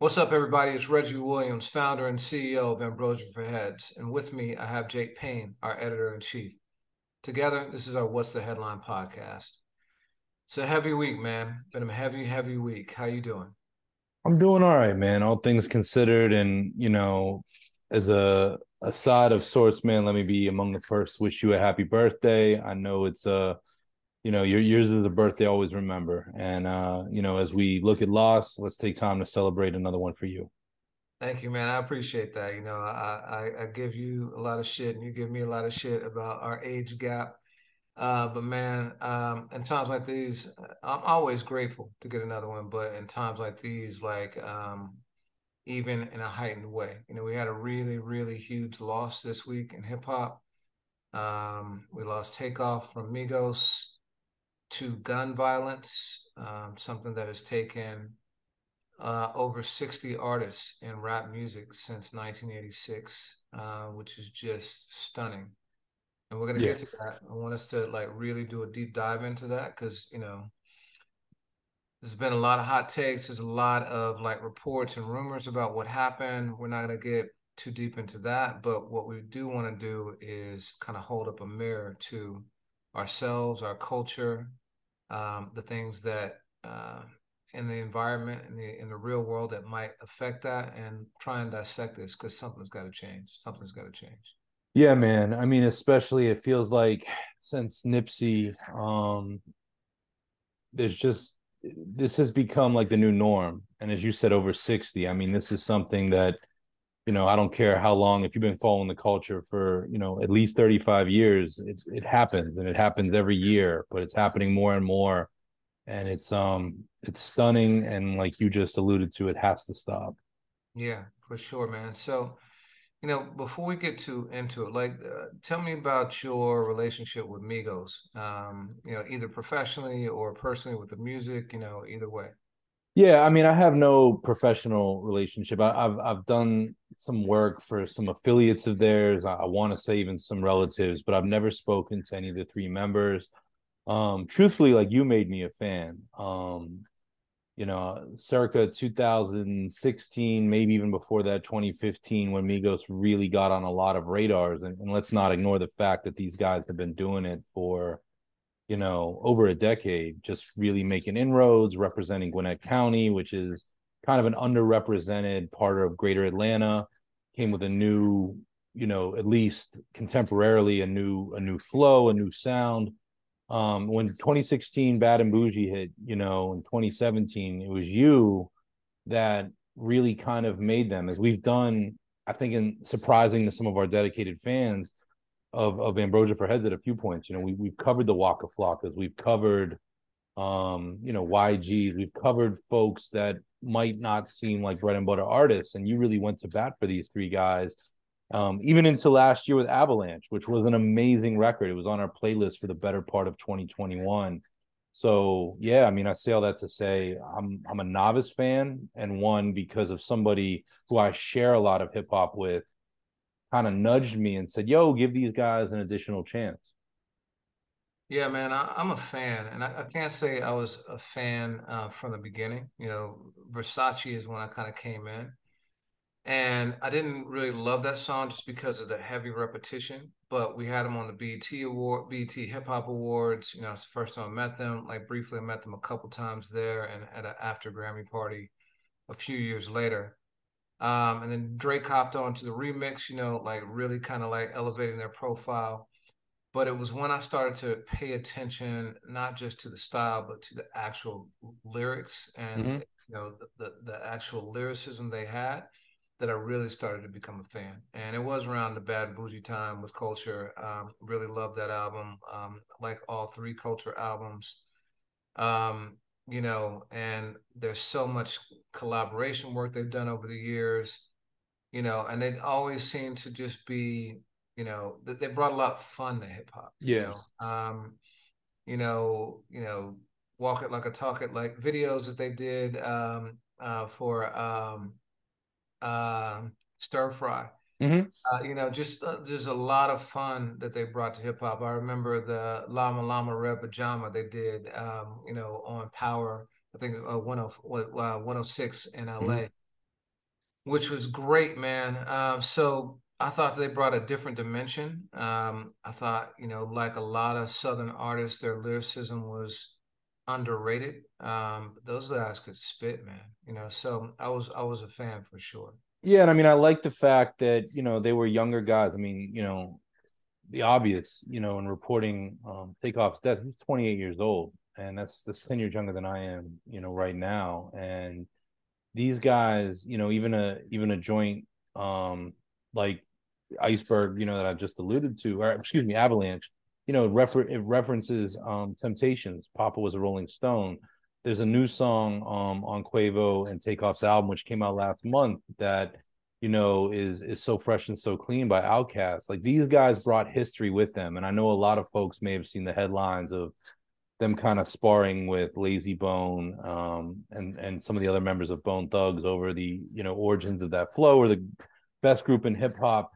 What's up, everybody? It's Reggie Williams, founder and CEO of Ambrosia for Heads. And with me, I have Jake Payne, our editor-in-chief. Together, this is our What's the Headline podcast. It's a heavy week, man. Been a heavy, heavy week. How you doing? I'm doing all right, man. All things considered, and, you know, as a side of sorts, man, let me be among the first to wish you a happy birthday. I know it's you know, yours is a birthday I always remember. And, you know, as we look at loss, let's take time to celebrate another one for you. Thank you, man. I appreciate that. You know, I give you a lot of shit and you give me a lot of shit about our age gap. But, man, in times like these, I'm always grateful to get another one. But in times like these, like even in a heightened way, you know, we had a really, really huge loss this week in hip hop. We lost Takeoff from Migos to gun violence, something that has taken over 60 artists in rap music since 1986, which is just stunning. And we're going to get to that. I want us to like really do a deep dive into that because, you know, there's been a lot of hot takes. There's a lot of like reports and rumors about what happened. We're not going to get too deep into that. But what we do want to do is kind of hold up a mirror to ourselves, our culture, the things that in the environment, in the real world that might affect that, and try and dissect this because something's got to change. Something's got to change. Yeah, man. I mean, especially it feels like since Nipsey, there's just, this has become like the new norm. And as you said, over 60, I mean, this is something that, you know, I don't care how long, if you've been following the culture for, you know, at least 35 years, it happens, and it happens every year, but it's happening more and more. And it's stunning. And like you just alluded to, it has to stop. Yeah, for sure, man. So, you know, before we get into it, like, tell me about your relationship with Migos, you know, either professionally or personally with the music, you know, either way. Yeah, I mean, I have no professional relationship. I've done some work for some affiliates of theirs. I want to say even some relatives, but I've never spoken to any of the three members. Truthfully, like you made me a fan. You know, circa 2016, maybe even before that, 2015, when Migos really got on a lot of radars. And let's not ignore the fact that these guys have been doing it for, you know, over a decade, just really making inroads, representing Gwinnett County, which is kind of an underrepresented part of greater Atlanta. Came with a new, you know, at least contemporarily, a new flow, a new sound. When 2016 Bad and Bougie hit, you know, in 2017, it was you that really kind of made them, as we've done, I think, in surprising to some of our dedicated fans of Ambrosia for Heads at a few points. You know, we've covered the Waka Flockas, we've covered, you know, YGs, we've covered folks that might not seem like bread and butter artists, and you really went to bat for these three guys, even into last year with Avalanche, which was an amazing record. It was on our playlist for the better part of 2021. So, yeah, I mean, I say all that to say I'm a novice fan, and one because of somebody who I share a lot of hip-hop with kind of nudged me and said, yo, give these guys an additional chance. Yeah, man, I'm a fan. And I can't say I was a fan from the beginning. You know, Versace is when I kind of came in. And I didn't really love that song just because of the heavy repetition. But we had them on the BET Hip Hop Awards. You know, it's the first time I met them. Like, briefly, I met them a couple times there and at an after Grammy party a few years later. And then Drake hopped on to the remix, you know, like really kind of like elevating their profile. But it was when I started to pay attention, not just to the style, but to the actual lyrics and, you know, the actual lyricism they had, that I really started to become a fan. And it was around the Bad Bougie time with Culture. Really loved that album, like all three Culture albums. You know, and there's so much collaboration work they've done over the years, you know, and they always seem to just be, you know, they brought a lot of fun to hip hop. Yeah. You know? You know, Walk It Like I Talk It, like videos that they did for Stir Fry. You know, just there's a lot of fun that they brought to hip hop. I remember the Llama Llama Red Pajama they did, you know, on Power, I think 106 in LA. which was great, man. So I thought they brought a different dimension. I thought, you know, like a lot of Southern artists, their lyricism was underrated. Those guys could spit, man. You know, so I was a fan for sure. Yeah, and I mean, I like the fact that, you know, they were younger guys. I mean, you know, the obvious, you know, in reporting Takeoff's death, he was 28 years old, and that's 10 years younger than I am, you know, right now. And these guys, you know, even a joint like Iceberg, you know, that I just alluded to, or excuse me, Avalanche, you know, it references Temptations. Papa Was a Rolling Stone. There's a new song on Quavo and Takeoff's album, which came out last month, that, you know, is So Fresh and So Clean by Outkast. Like, these guys brought history with them. And I know a lot of folks may have seen the headlines of them kind of sparring with Lazy Bone and some of the other members of Bone Thugs over the, you know, origins of that flow, or the best group in hip hop.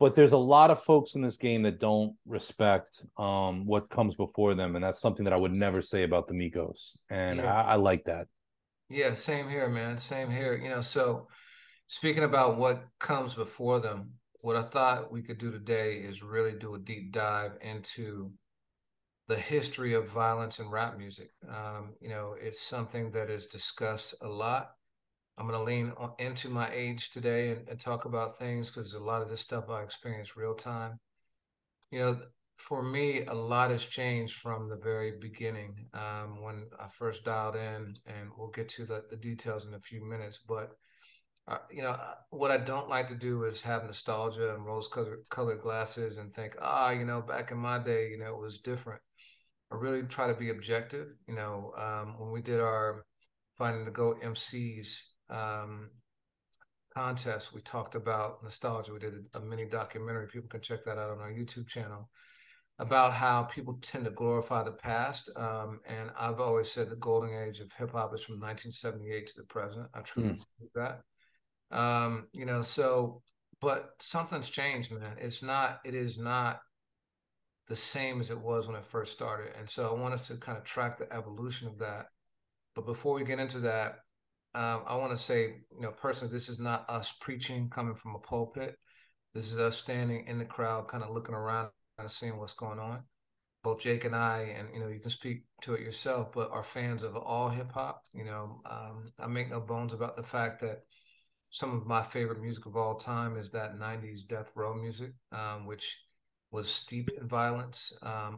But there's a lot of folks in this game that don't respect what comes before them. And that's something that I would never say about the Migos. And yeah. I like that. Yeah, same here, man. Same here. You know, so speaking about what comes before them, what I thought we could do today is really do a deep dive into the history of violence in rap music. You know, it's something that is discussed a lot. I'm going to lean into my age today and talk about things, because a lot of this stuff I experienced real time. You know, for me, a lot has changed from the very beginning when I first dialed in, and we'll get to the details in a few minutes. But, you know, what I don't like to do is have nostalgia and rose-colored glasses and think, you know, back in my day, you know, it was different. I really try to be objective. You know, when we did our Finding the Go MCs, contest, we talked about nostalgia. We did a mini documentary. People can check that out on our YouTube channel, about how people tend to glorify the past. And I've always said the golden age of hip hop is from 1978 to the present. I truly believe that. You know, so, but something's changed, man. It is not the same as it was when it first started. And so I want us to kind of track the evolution of that. But before we get into that, I want to say, you know, personally, this is not us preaching coming from a pulpit. This is us standing in the crowd, kind of looking around and seeing what's going on. Both Jake and I, and, you know, you can speak to it yourself, but are fans of all hip hop. You know, I make no bones about the fact that some of my favorite music of all time is that 90s Death Row music, which was steeped in violence.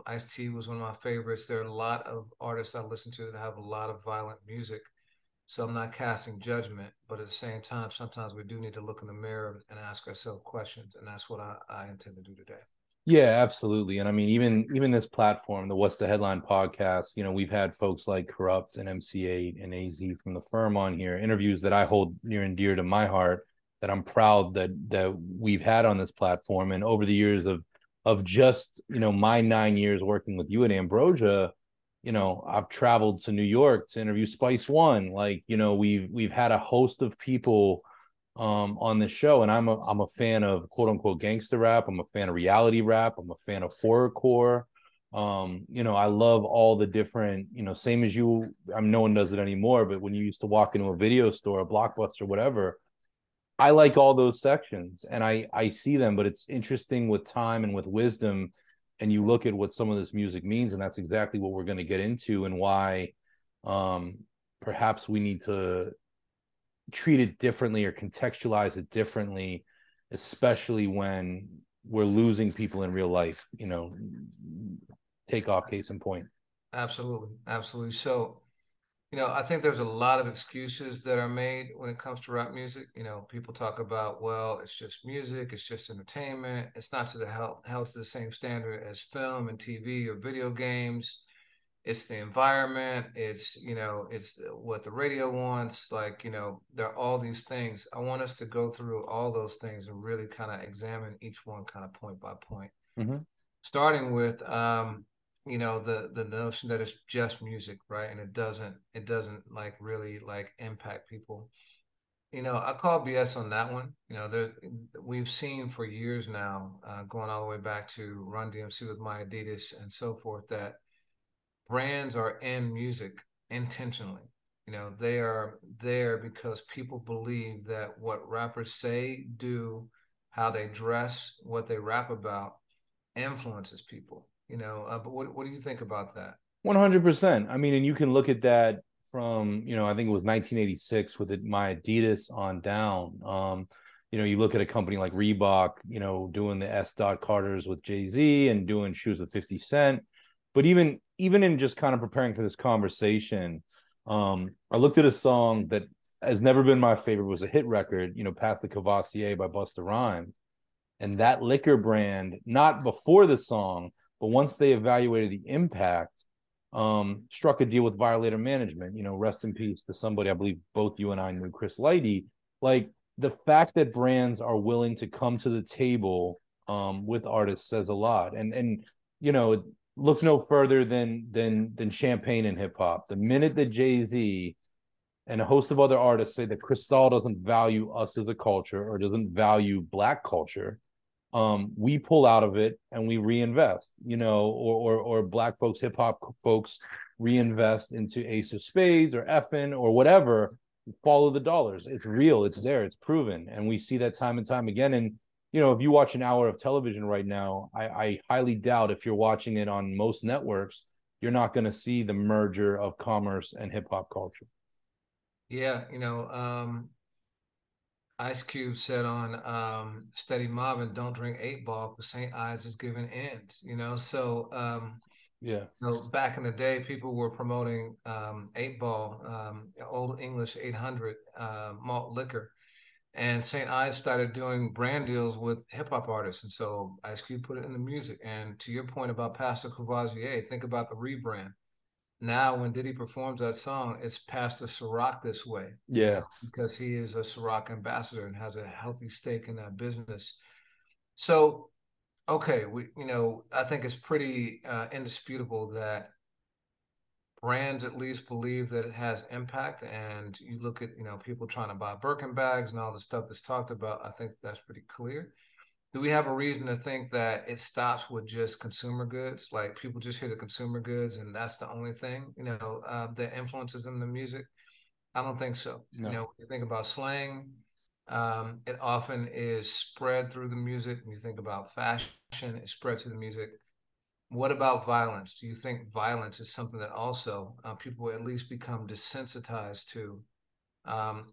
Ice-T was one of my favorites. There are a lot of artists I listen to that have a lot of violent music. So I'm not casting judgment, but at the same time, sometimes we do need to look in the mirror and ask ourselves questions. And that's what I intend to do today. Yeah, absolutely. And I mean, even this platform, the What's the Headline podcast, you know, we've had folks like Corrupt and MC8 and AZ from The Firm on here, interviews that I hold near and dear to my heart, that I'm proud that we've had on this platform. And over the years of just, you know, my 9 years working with you at Ambrosia, you know, I've traveled to New York to interview Spice One. Like, you know, we've had a host of people on this show, and I'm a fan of quote unquote gangster rap. I'm a fan of reality rap. I'm a fan of horrorcore. You know, I love all the different, you know, same as you. I mean, no one does it anymore, but when you used to walk into a video store, a Blockbuster, whatever, I like all those sections, and I see them. But it's interesting with time and with wisdom, and you look at what some of this music means, and that's exactly what we're going to get into, and why perhaps we need to treat it differently or contextualize it differently, especially when we're losing people in real life, you know, Takeoff case in point. Absolutely. Absolutely. So, you know, I think there's a lot of excuses that are made when it comes to rap music. You know, people talk about, well, it's just music, it's just entertainment, it's not to the held to the same standard as film and TV or video games. It's the environment, it's, you know, it's what the radio wants. Like, you know, there are all these things. I want us to go through all those things and really kind of examine each one kind of point by point. Mm-hmm. Starting with, you know, the notion that it's just music, right? And it doesn't like really like impact people. You know, I call BS on that one. You know, we've seen for years now, going all the way back to Run DMC with My Adidas and so forth, that brands are in music intentionally. You know, they are there because people believe that what rappers say, do, how they dress, what they rap about influences people, you know. But what do you think about that? 100%. I mean, and you can look at that from, you know, I think it was 1986 with it, My Adidas on down. You know, you look at a company like Reebok, you know, doing the S. Dot Carters with Jay-Z and doing shoes with 50 Cent. But even in just kind of preparing for this conversation, I looked at a song that has never been my favorite. It was a hit record, you know, Pass the Cavassier by Busta Rhymes. And that liquor brand, not before the song, but once they evaluated the impact, struck a deal with Violator Management, you know, rest in peace to somebody I believe both you and I knew, Chris Lighty. Like, the fact that brands are willing to come to the table with artists says a lot. And you know, look no further than champagne in hip hop. The minute that Jay-Z and a host of other artists say that Cristal doesn't value us as a culture or doesn't value Black culture, we pull out of it and we reinvest, you know, or Black folks, hip hop folks reinvest into Ace of Spades or Effin or whatever. Follow the dollars. It's real. It's there. It's proven. And we see that time and time again. And, you know, if you watch an hour of television right now, I highly doubt if you're watching it on most networks, you're not going to see the merger of commerce and hip hop culture. Yeah. You know, Ice Cube said on Steady Mobbin', don't drink 8 Ball because St. Ives is giving ends, you know? So, yeah. So back in the day, people were promoting 8 Ball, Old English 800 malt liquor, and St. Ives started doing brand deals with hip hop artists, and so Ice Cube put it in the music. And to your point about Pass the Courvoisier, think about the rebrand. Now, when Diddy performs that song, it's Pass the Ciroc This Way. Yeah, because he is a Ciroc ambassador and has a healthy stake in that business. So. Okay, you know, I think it's pretty indisputable that brands at least believe that it has impact. And you look at, you know, people trying to buy Birkin bags and all the stuff that's talked about. I think that's pretty clear. Do we have a reason to think that it stops with just consumer goods? Like, people just hear the consumer goods and that's the only thing, you know, that influences in the music? I don't think so. No. You know, when you think about slang, it often is spread through the music. When you think about fashion, it's spread through the music. What about violence? Do you think violence is something that also people will at least become desensitized to,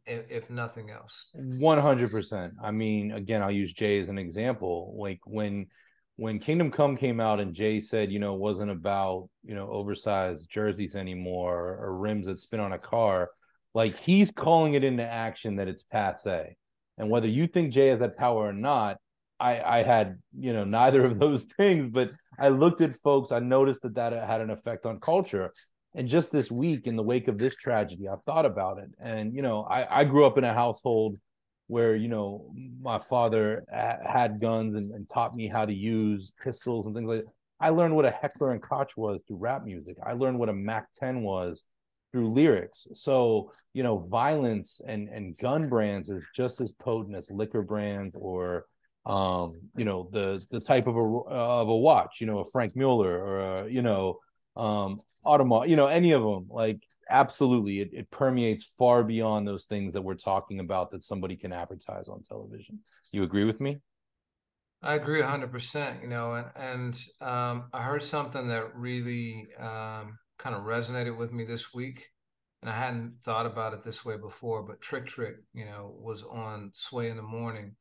if nothing else? 100%. I mean, again, I'll use Jay as an example. Like, when Kingdom Come came out and Jay said, you know, it wasn't about, you know, oversized jerseys anymore or rims that spin on a car. Like, he's calling it into action that it's passé. And whether you think Jay has that power or not, I had, you know, neither of those things. But I looked at folks. I noticed that had an effect on culture. And just this week, in the wake of this tragedy, I thought about it. And, you know, I grew up in a household where, you know, my father had guns and taught me how to use pistols and things like that. I learned what a Heckler and Koch was through rap music. I learned what a Mac-10 was through lyrics. So, you know, violence and gun brands is just as potent as liquor brands or, you know, the type of a watch, you know, a Frank Mueller or, you know, Audemars, you know, any of them. Like, absolutely, it permeates far beyond those things that we're talking about that somebody can advertise on television. You agree with me? I agree 100%, you know, and I heard something that really, kind of resonated with me this week, and I hadn't thought about it this way before, but Trick, you know, was on Sway in the Morning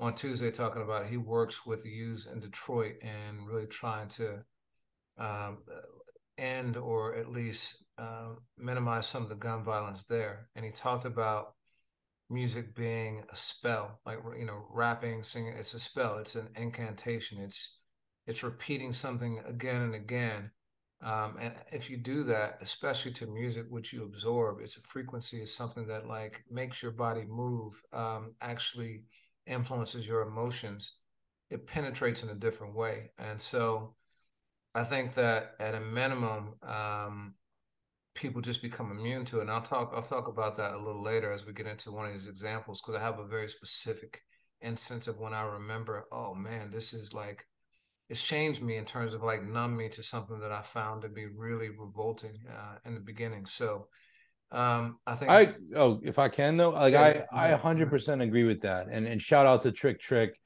on Tuesday talking about he works with the youths in Detroit and really trying to end or at least minimize some of the gun violence there. And he talked about music being a spell, like, you know, rapping, singing, it's a spell, it's an incantation, it's repeating something again and again. And if you do that, especially to music, which you absorb, it's a frequency, is something that, like, makes your body move, actually influences your emotions. It penetrates in a different way. And so I think that at a minimum, people just become immune to it. And I'll talk about that a little later as we get into one of these examples, because I have a very specific instance of when I remember, oh man, this is like, it's changed me in terms of, like, numbed me to something that I found to be really revolting in the beginning. So I think if I can though, like I 100% agree with that. And shout out to Trick.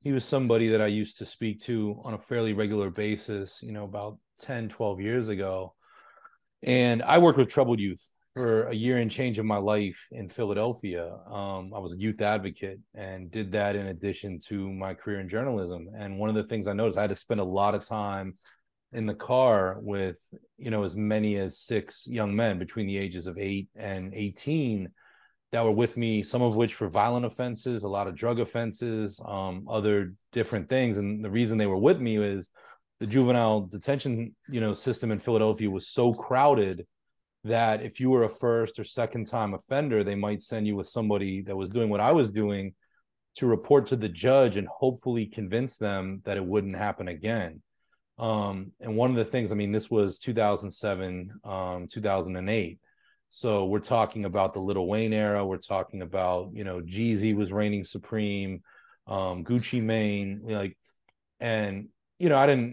He was somebody that I used to speak to on a fairly regular basis, you know, about 10, 12 years ago. And I worked with troubled youth for a year and change of my life in Philadelphia. I was a youth advocate and did that in addition to my career in journalism. And one of the things I noticed, I had to spend a lot of time in the car with, you know, as many as 6 young men between the ages of 8 and 18 that were with me, some of which for violent offenses, a lot of drug offenses, other different things. And the reason they were with me is the juvenile detention, you know, system in Philadelphia was so crowded that if you were a first or second time offender, they might send you with somebody that was doing what I was doing to report to the judge and hopefully convince them that it wouldn't happen again. And one of the things, I mean, this was 2007, 2008. So we're talking about the Lil Wayne era. We're talking about, you know, Jeezy was reigning supreme, Gucci Mane, like, and, you know,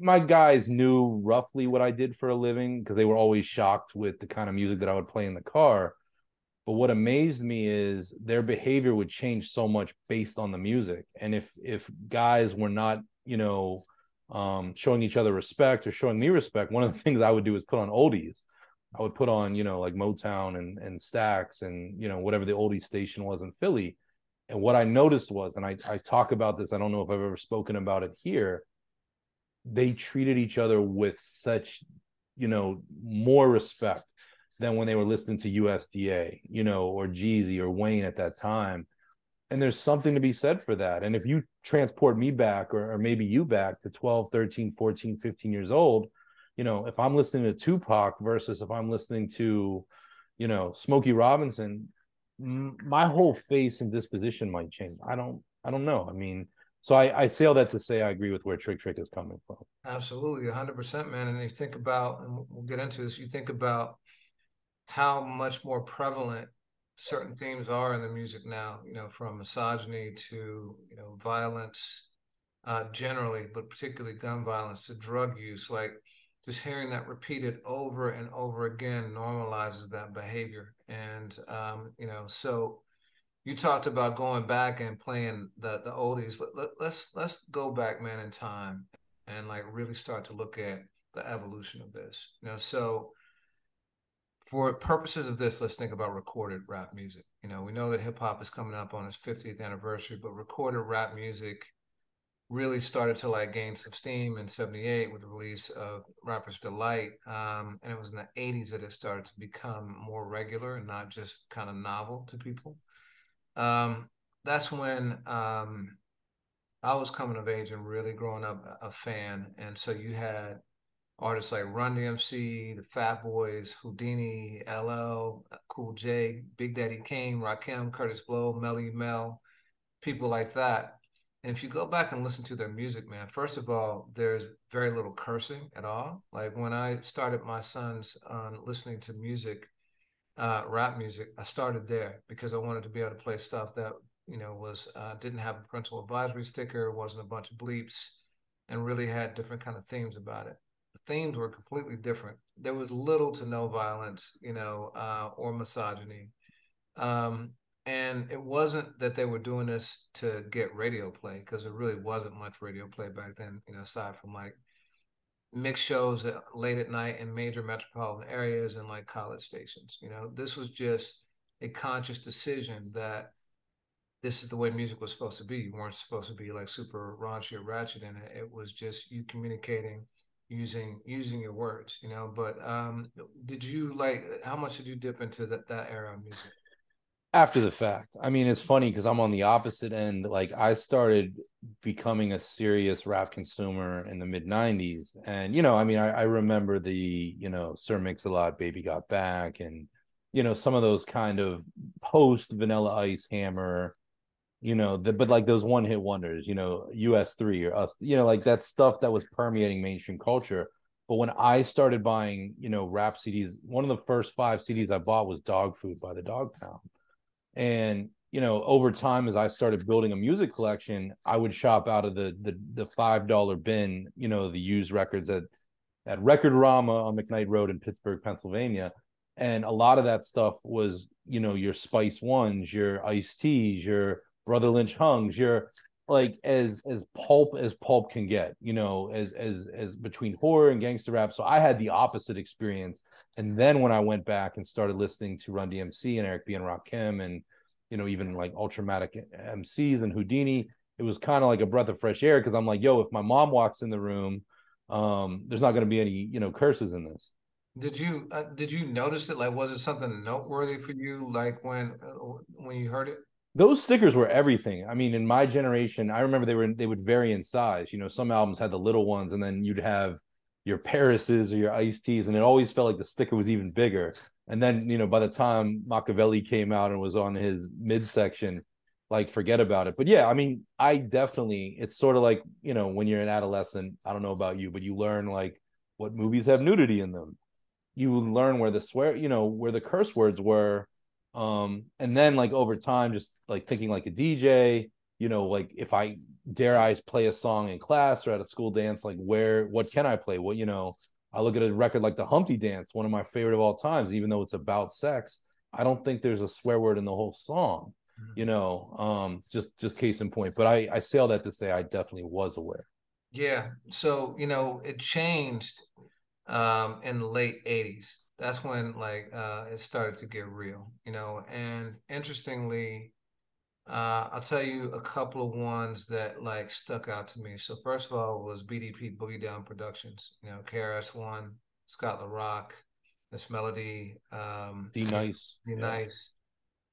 my guys knew roughly what I did for a living because they were always shocked with the kind of music that I would play in the car. But what amazed me is their behavior would change so much based on the music. And if guys were not, you know, showing each other respect or showing me respect, one of the things I would do is put on oldies. I would put on, you know, like Motown and Stax and, you know, whatever the oldies station was in Philly. And what I noticed was, and I talk about this, I don't know if I've ever spoken about it here, they treated each other with such, you know, more respect than when they were listening to USDA, you know, or Jeezy or Wayne at that time. And there's something to be said for that. And if you transport me back or maybe you back to 12, 13, 14, 15 years old, you know, if I'm listening to Tupac versus if I'm listening to, you know, Smokey Robinson, my whole face and disposition might change. I don't know. I mean, so I say all that to say I agree with where Trick is coming from. Absolutely, 100%, man. And you think about, and we'll get into this, you think about how much more prevalent certain themes are in the music now, you know, from misogyny to, you know, violence generally, but particularly gun violence to drug use. Like, just hearing that repeated over and over again normalizes that behavior. And, you know, so you talked about going back and playing the oldies. Let's go back, man, in time and like really start to look at the evolution of this. You know, so for purposes of this, let's think about recorded rap music. You know, we know that hip hop is coming up on its 50th anniversary, but recorded rap music really started to like gain some steam in 78 with the release of Rapper's Delight. And it was in the 80s that it started to become more regular and not just kind of novel to people. That's when I was coming of age and really growing up a fan. And so you had artists like Run DMC, the Fat Boys, Houdini, LL, Cool J, Big Daddy Kane, Rakim, Curtis Blow, Melly Mel, people like that. And if you go back and listen to their music, man, first of all, there's very little cursing at all. Like when I started my sons on listening to music, rap music, I started there because I wanted to be able to play stuff that, you know, was didn't have a parental advisory sticker, wasn't a bunch of bleeps, and really had different kind of themes about it. The themes were completely different. There was little to no violence, you know, or misogyny. And it wasn't that they were doing this to get radio play, because there really wasn't much radio play back then, you know, aside from like mixed shows late at night in major metropolitan areas and like college stations. You know, this was just a conscious decision that this is the way music was supposed to be. You weren't supposed to be like super raunchy or ratchet in it. It was just you communicating using your words, you know. But did you like, how much did you dip into that era of music? After the fact. I mean, it's funny because I'm on the opposite end. Like, I started becoming a serious rap consumer in the mid-90s. And, you know, I mean, I remember the, you know, Sir Mix-a-Lot, Baby Got Back, and, you know, some of those kind of post-Vanilla Ice Hammer, you know, but like those one-hit wonders, you know, US3 or Us, you know, like that stuff that was permeating mainstream culture. But when I started buying, you know, rap CDs, one of the first 5 CDs I bought was Dog Food by the Dog Pound. And, you know, over time, as I started building a music collection, I would shop out of the $5 bin, you know, the used records at Record Rama on McKnight Road in Pittsburgh, Pennsylvania. And a lot of that stuff was, you know, your Spice Ones, your Ice-Ts, your Brother Lynch Hungs, your, like, as pulp can get, you know, as between horror and gangster rap. So I had the opposite experience. And then when I went back and started listening to Run DMC and Eric B and Rakim and, you know, even like Ultramatic MCs and Houdini, it was kind of like a breath of fresh air, because I'm like, yo, if my mom walks in the room, there's not going to be any, you know, curses in this. Did you notice it? Like, was it something noteworthy for you? Like when you heard it, those stickers were everything. I mean, in my generation, I remember they would vary in size. You know, some albums had the little ones, and then you'd have your Paris's or your Ice-T's, and it always felt like the sticker was even bigger. And then, you know, by the time Machiavelli came out and was on his midsection, like, forget about it. But yeah, I mean, I definitely, it's sort of like, you know, when you're an adolescent, I don't know about you, but you learn like what movies have nudity in them. You learn where the swear, you know, where the curse words were. And then, like, over time, just like thinking like a DJ, you know, like, if I dare I play a song in class or at a school dance, like, where, what can I play? What, you know, I look at a record like the Humpty Dance, one of my favorite of all times, even though it's about sex, I don't think there's a swear word in the whole song, you know, just case in point. But I say all that to say I definitely was aware. Yeah. So, you know, it changed in the late 80s. That's when, like, it started to get real, you know. And interestingly, I'll tell you a couple of ones that, like, stuck out to me. So first of all was BDP, Boogie Down Productions, you know, KRS-One, Scott LaRock, Miss Melody, D Nice.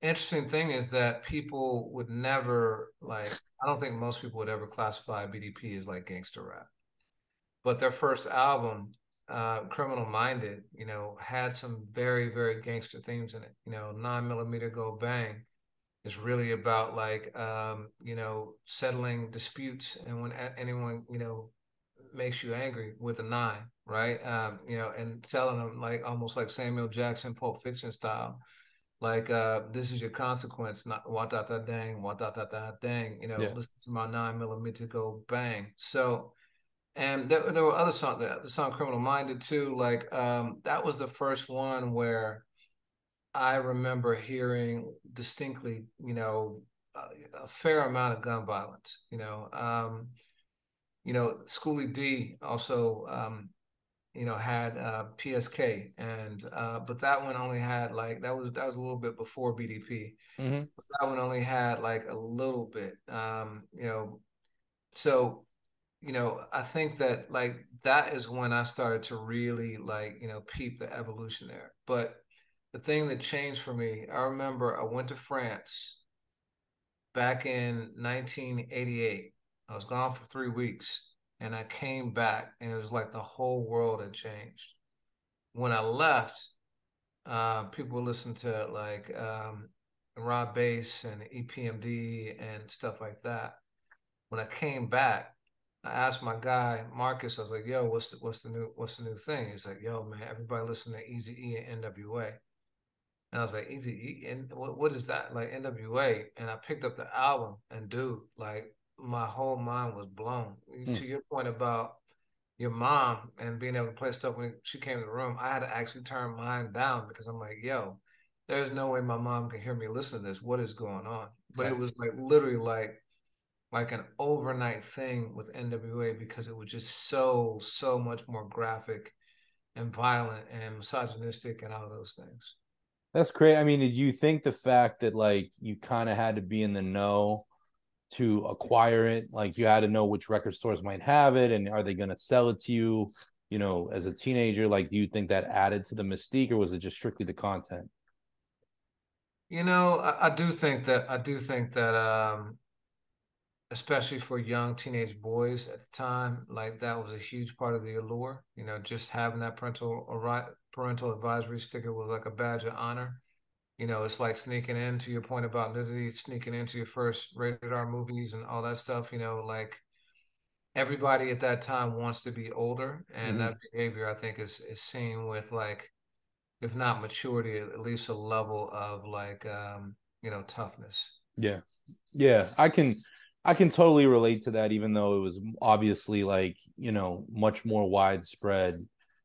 Interesting thing is that people would never, like, I don't think most people would ever classify BDP as like gangster rap, but their first album, Criminal Minded, you know, had some very, very gangster themes in it. You know, 9 Millimeter Go Bang is really about, like, you know, settling disputes, and when anyone, you know, makes you angry with a 9, right? You know, and selling them like almost like Samuel Jackson, Pulp Fiction style, like, this is your consequence, not what da da dang, what da da da dang, you know, yeah. Listen to my 9 Millimeter Go Bang. So. And there were other songs, the song Criminal Minded too, like, that was the first one where I remember hearing distinctly, you know, a fair amount of gun violence, you know, Schoolly D also, you know, had PSK, and, but that one only had like, that was a little bit before BDP, mm-hmm. But that one only had like a little bit, you know, so, you know, I think that, like, that is when I started to really, like, you know, peep the evolution there. But the thing that changed for me, I remember I went to France back in 1988. I was gone for 3 weeks, and I came back, and it was like the whole world had changed. When I left, people listened to, like, raw bass and EPMD and stuff like that. When I came back, I asked my guy Marcus, I was like, yo, what's the new thing? He's like, yo, man, everybody listen to Eazy-E and NWA. And I was like, Eazy-E, and what is that? Like, NWA. And I picked up the album, and dude, like, my whole mind was blown. Mm. To your point about your mom and being able to play stuff when she came to the room, I had to actually turn mine down, because I'm like, yo, there's no way my mom can hear me listen to this. What is going on? But it was like literally like an overnight thing with NWA, because it was just so much more graphic and violent and misogynistic and all of those things. That's great. I mean, did you think the fact that, like, you kind of had to be in the know to acquire it, like, you had to know which record stores might have it and are they going to sell it to you, you know, as a teenager, like, do you think that added to the mystique, or was it just strictly the content? You know, I do think that especially for young teenage boys at the time, like, that was a huge part of the allure, you know, just having that parental advisory sticker was like a badge of honor. You know, it's like sneaking into your point about nudity, sneaking into your first rated R movies and all that stuff, you know, like, everybody at that time wants to be older. And mm-hmm. That behavior, I think, is seen with, like, if not maturity, at least a level of, like, you know, toughness. Yeah. Yeah. I can totally relate to that, even though it was obviously, like, you know, much more widespread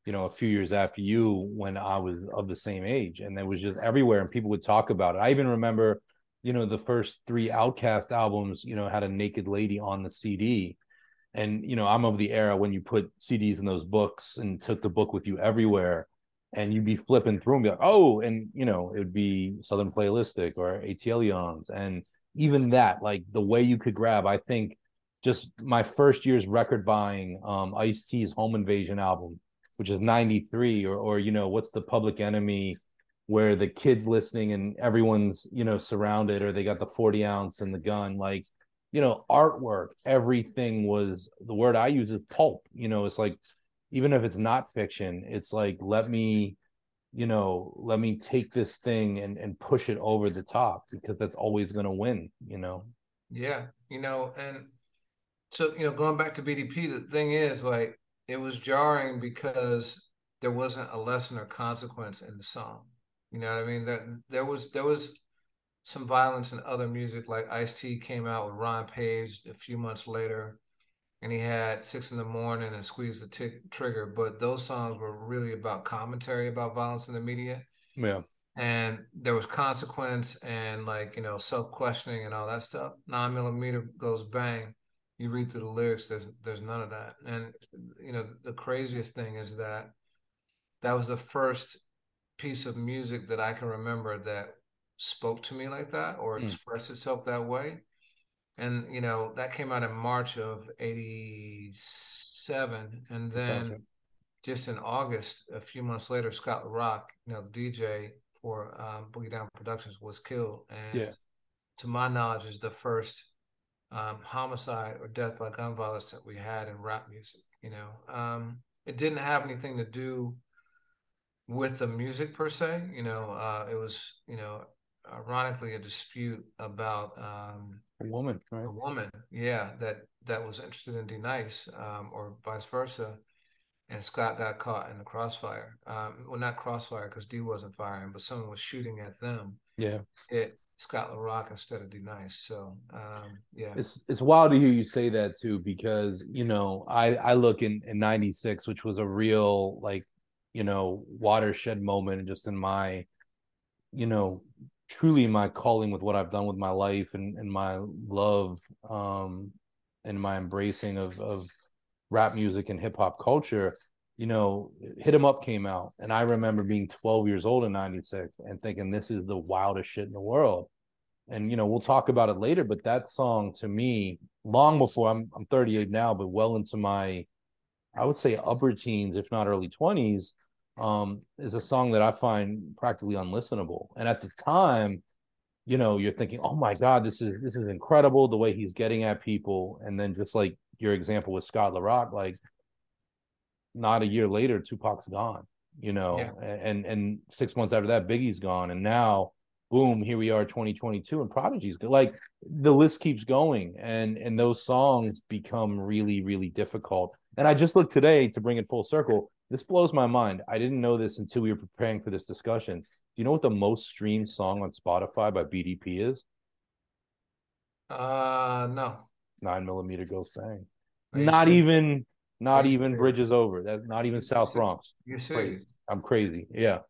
you know, a few years after you, when I was of the same age, and it was just everywhere, and people would talk about it. I even remember, you know, the first three Outkast albums, you know, had a naked lady on the CD. And, you know, I'm of the era when you put CDs in those books and took the book with you everywhere, and you'd be flipping through and be like, oh, and, you know, it would be Southern Playlistic or ATL-Eons. And even that, like the way you could grab, I think just my first year's record buying, Ice-T's Home Invasion album, which is 93, or, you know, what's the Public Enemy, where the kids listening and everyone's, you know, surrounded, or they got the 40 ounce and the gun, like, you know, artwork, everything was, the word I use is pulp. You know, it's like, even if it's not fiction, it's like, let me, you know, let me take this thing and push it over the top, because that's always going to win, you know? Yeah. You know, and so, you know, going back to BDP, the thing is, like, it was jarring because there wasn't a lesson or consequence in the song. You know what I mean? That there was some violence in other music. Like Ice-T came out with Ron Page a few months later, and he had 6 in the Morning and Squeeze the Trigger. But those songs were really about commentary about violence in the media. Yeah. And there was consequence and, like, you know, self-questioning and all that stuff. 9 Millimeter Goes Bang. You read through the lyrics, there's none of that. And, you know, the craziest thing is that was the first piece of music that I can remember that spoke to me like that, or expressed itself that way. And, you know, that came out in March of 87. And then just in August, a few months later, Scott LaRock, you know, DJ for Boogie Down Productions, was killed. And to my knowledge, is the first homicide or death by gun violence that we had in rap music. You know, it didn't have anything to do with the music per se. You know, it was, you know, ironically, a dispute about a woman, right? That was interested in D-Nice, or vice versa, and Scott got caught in the crossfire. Well, not crossfire, because D wasn't firing, but someone was shooting at them. Scott LaRock instead of D-Nice. So it's wild to hear you say that too, because, you know, I look in 96, which was a real, like, you know, watershed moment just in my, you know, truly my calling with what I've done with my life, and my love and my embracing of rap music and hip hop culture. You know, Hit 'Em Up came out, and I remember being 12 years old in 96 and thinking, this is the wildest shit in the world. And, you know, we'll talk about it later, but that song to me, long before, I'm 38 now, but well into my, I would say, upper teens, if not early 20s, is a song that I find practically unlistenable. And at the time, you know, you're thinking, oh my God, this is incredible, the way he's getting at people. And then just like your example with Scott LaRock, like, not a year later, Tupac's gone, you know, and 6 months after that, Biggie's gone. And now, boom, here we are, 2022, and Prodigy's gone. Like, the list keeps going. And those songs become really, really difficult. And I just looked today, to bring it full circle, this blows my mind. I didn't know this until we were preparing for this discussion. Do you know what the most streamed song on Spotify by BDP is? No. 9 Millimeter Goes Bang. Not even Bridges Over. That's not even South Bronx. You're serious? I'm crazy. Yeah.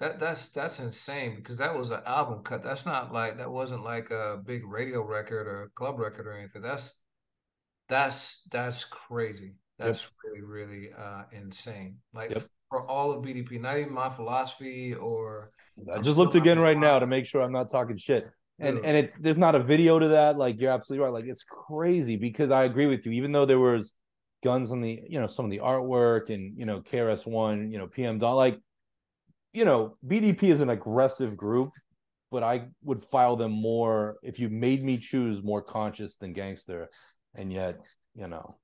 That's insane, because that was an album cut. That's not like, that wasn't like a big radio record or a club record or anything. That's crazy. That's really, really insane. Like for all of BDP, not even my philosophy or. I just looked again right now to make sure I'm not talking shit. And it, there's not a video to that. Like, you're absolutely right. Like, it's crazy, because I agree with you. Even though there was guns on the, you know, some of the artwork, and, you know, KRS-One, you know, PM Don, like, you know, BDP is an aggressive group, but I would file them more, if you made me choose, more conscious than gangster. And yet, you know,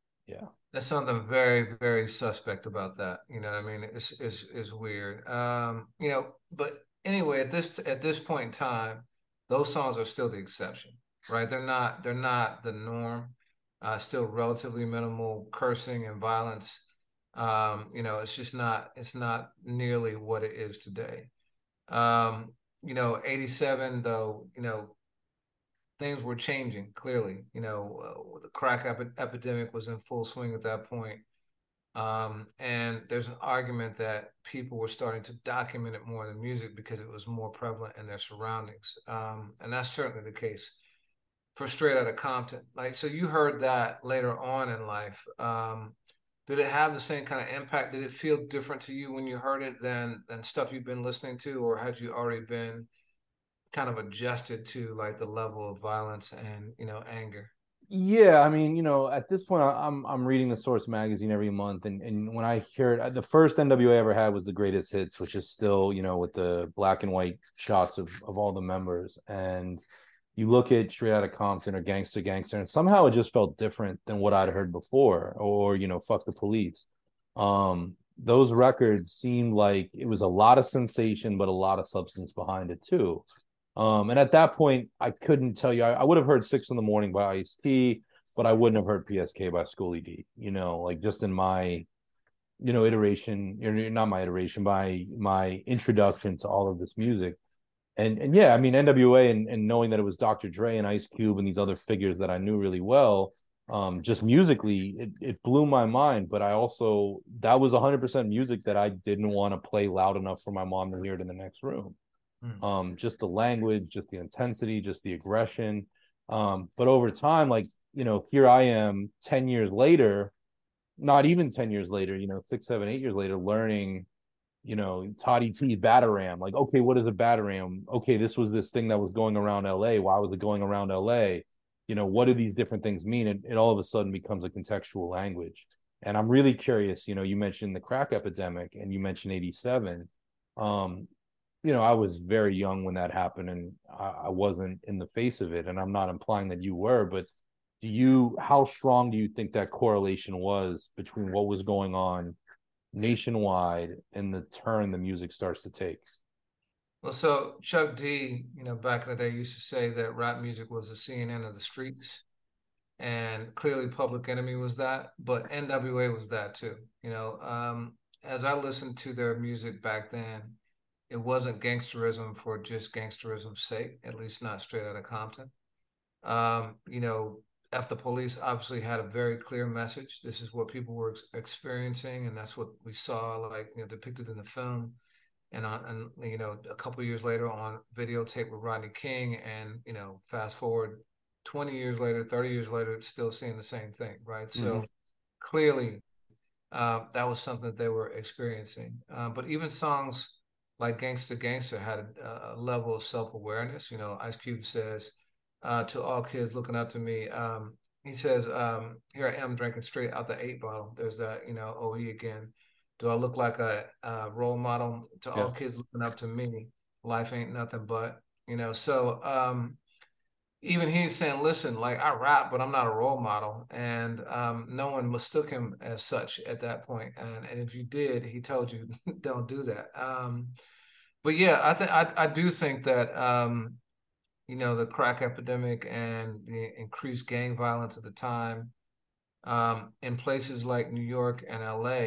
there's something very, very suspect about that. You know what I mean? It's weird. You know, but anyway, at this point in time, those songs are still the exception, right? They're not the norm. Still relatively minimal cursing and violence. You know, it's just not, it's not nearly what it is today. You know, 87 though, you know, things were changing clearly. You know, the crack epidemic was in full swing at that point. And there's an argument that people were starting to document it more than music because it was more prevalent in their surroundings. And that's certainly the case for Straight Outta Compton. Like, so you heard that later on in life. Did it have the same kind of impact? Did it feel different to you when you heard it than stuff you've been listening to, or had you already been kind of adjusted to like the level of violence and, you know, anger? Yeah, I mean, you know, at this point, I'm reading the Source magazine every month, and when I hear it, the first NWA I ever had was the Greatest Hits, which is still, you know, with the black and white shots of all the members. And you look at Straight Outta Compton or Gangsta Gangsta, and somehow it just felt different than what I'd heard before, or, you know, Fuck the Police. Those records seemed like it was a lot of sensation, but a lot of substance behind it too. And at that point, I couldn't tell you. I would have heard 6 in the Morning by Ice-T, but I wouldn't have heard PSK by Schoolly D, you know, like just in my, you know, iteration, or not my iteration, by my introduction to all of this music. And yeah, I mean, NWA and knowing that it was Dr. Dre and Ice Cube and these other figures that I knew really well, just musically, it blew my mind. But I also, that was 100% music that I didn't want to play loud enough for my mom to hear it in the next room. Just the language, just the intensity, just the aggression. But over time, like, you know, here I am 10 years later, not even 10 years later, you know, 6, 7, 8 years later, learning, you know, Toddy T Bataram. Like, okay, what is a Bataram? Okay, this was this thing that was going around LA. Why was it going around LA? You know, what do these different things mean? And it all of a sudden becomes a contextual language. And I'm really curious, you know, you mentioned the crack epidemic and you mentioned 87. You know, I was very young when that happened, and I wasn't in the face of it. And I'm not implying that you were, but how strong do you think that correlation was between what was going on nationwide and the turn the music starts to take? Well, so Chuck D, you know, back in the day used to say that rap music was the CNN of the streets, and clearly Public Enemy was that, but NWA was that too. You know, as I listened to their music back then, it wasn't gangsterism for just gangsterism's sake, at least not Straight Outta Compton. You know, F the Police obviously had a very clear message. This is what people were experiencing, and that's what we saw, like, you know, depicted in the film, and you know, a couple of years later on videotape with Rodney King, and, you know, fast forward 20 years later, 30 years later, it's still seeing the same thing, right? Mm-hmm. So clearly, that was something that they were experiencing. But even songs like Gangsta Gangsta had a level of self-awareness. You know, Ice Cube says, to all kids looking up to me, he says, here I am drinking straight out the 8 bottle. There's that, you know, oh, he again. Do I look like a role model to all kids looking up to me? Life ain't nothing but, you know. So even he's saying, listen, like, I rap, but I'm not a role model. And no one mistook him as such at that point. And if you did, he told you, don't do that. But yeah, I do think that, you know, the crack epidemic and the increased gang violence at the time, in places like New York and LA,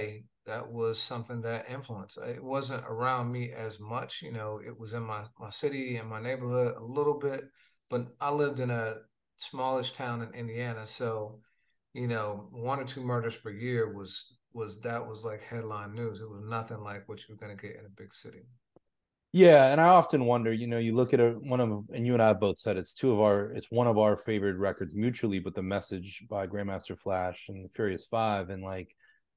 that was something that influenced. It wasn't around me as much. You know, it was in my city and my neighborhood a little bit. But I lived in a smallish town in Indiana, so, you know, 1 or 2 murders per year was like headline news. It was nothing like what you're going to get in a big city. Yeah, and I often wonder, you know, you look at and you and I have both said it's one of our favorite records mutually, but The Message by Grandmaster Flash and the Furious Five, and like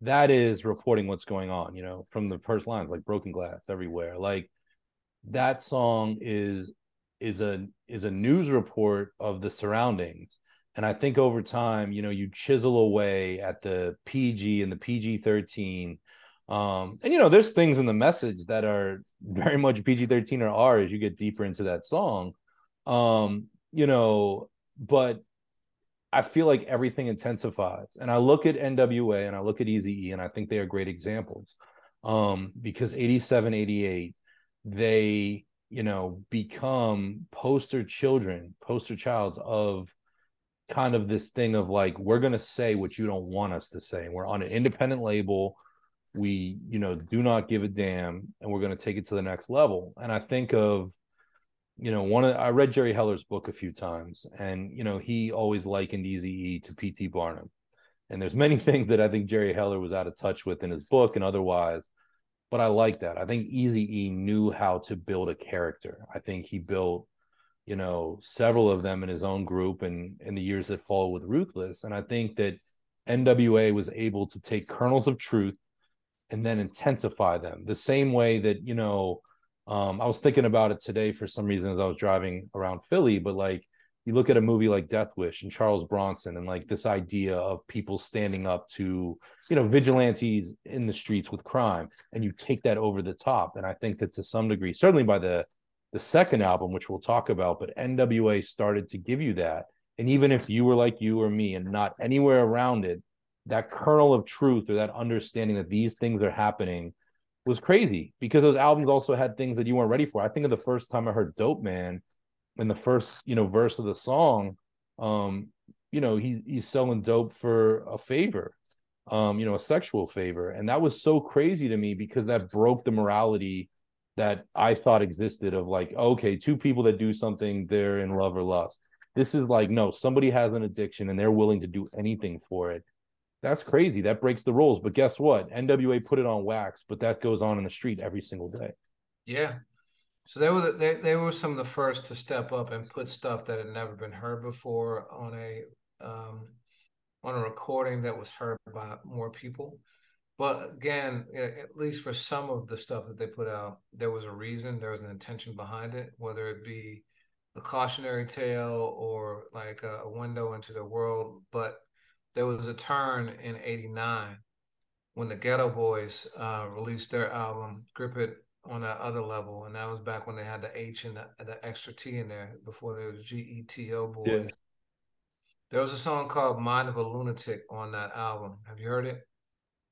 that is reporting what's going on, you know, from the first lines, like broken glass everywhere. Like that song is a news report of the surroundings. And I think over time, you know, you chisel away at the PG and the PG-13. And, you know, there's things in The Message that are very much PG-13 or R as you get deeper into that song. You know, but I feel like everything intensifies. And I look at NWA and I look at Eazy-E, and I think they are great examples. Because 87, 88, they, you know, become poster childs of kind of this thing of like, we're going to say what you don't want us to say. We're on an independent label. We, you know, do not give a damn, and we're going to take it to the next level. And I think of, you know, I read Jerry Heller's book a few times, and, you know, he always likened Eazy-E to P.T. Barnum. And there's many things that I think Jerry Heller was out of touch with in his book and otherwise, but I like that. I think Eazy-E knew how to build a character. I think he built, you know, several of them in his own group and in the years that followed with Ruthless. And I think that NWA was able to take kernels of truth and then intensify them the same way that, you know, I was thinking about it today for some reason as I was driving around Philly, but like, you look at a movie like Death Wish and Charles Bronson and like this idea of people standing up to, you know, vigilantes in the streets with crime, and you take that over the top. And I think that to some degree, certainly by the second album, which we'll talk about, but NWA started to give you that. And even if you were like you or me and not anywhere around it, that kernel of truth or that understanding that these things are happening was crazy, because those albums also had things that you weren't ready for. I think of the first time I heard Dope Man, in the first, you know, verse of the song, you know, he's selling dope for a favor, you know, a sexual favor. And that was so crazy to me because that broke the morality that I thought existed of like, okay, two people that do something, they're in love or lust. This is like, no, somebody has an addiction and they're willing to do anything for it. That's crazy. That breaks the rules. But guess what? NWA put it on wax, but that goes on in the street every single day. Yeah. So they were some of the first to step up and put stuff that had never been heard before on a recording that was heard by more people. But again, at least for some of the stuff that they put out, there was a reason, there was an intention behind it, whether it be a cautionary tale or like a window into the world. But there was a turn in '89 when the Ghetto Boys released their album Grip It on that other level, and that was back when they had the H and the extra T in there before there was G-E-T-O Boys. Yeah. There was a song called Mind of a Lunatic on that album. Have you heard it?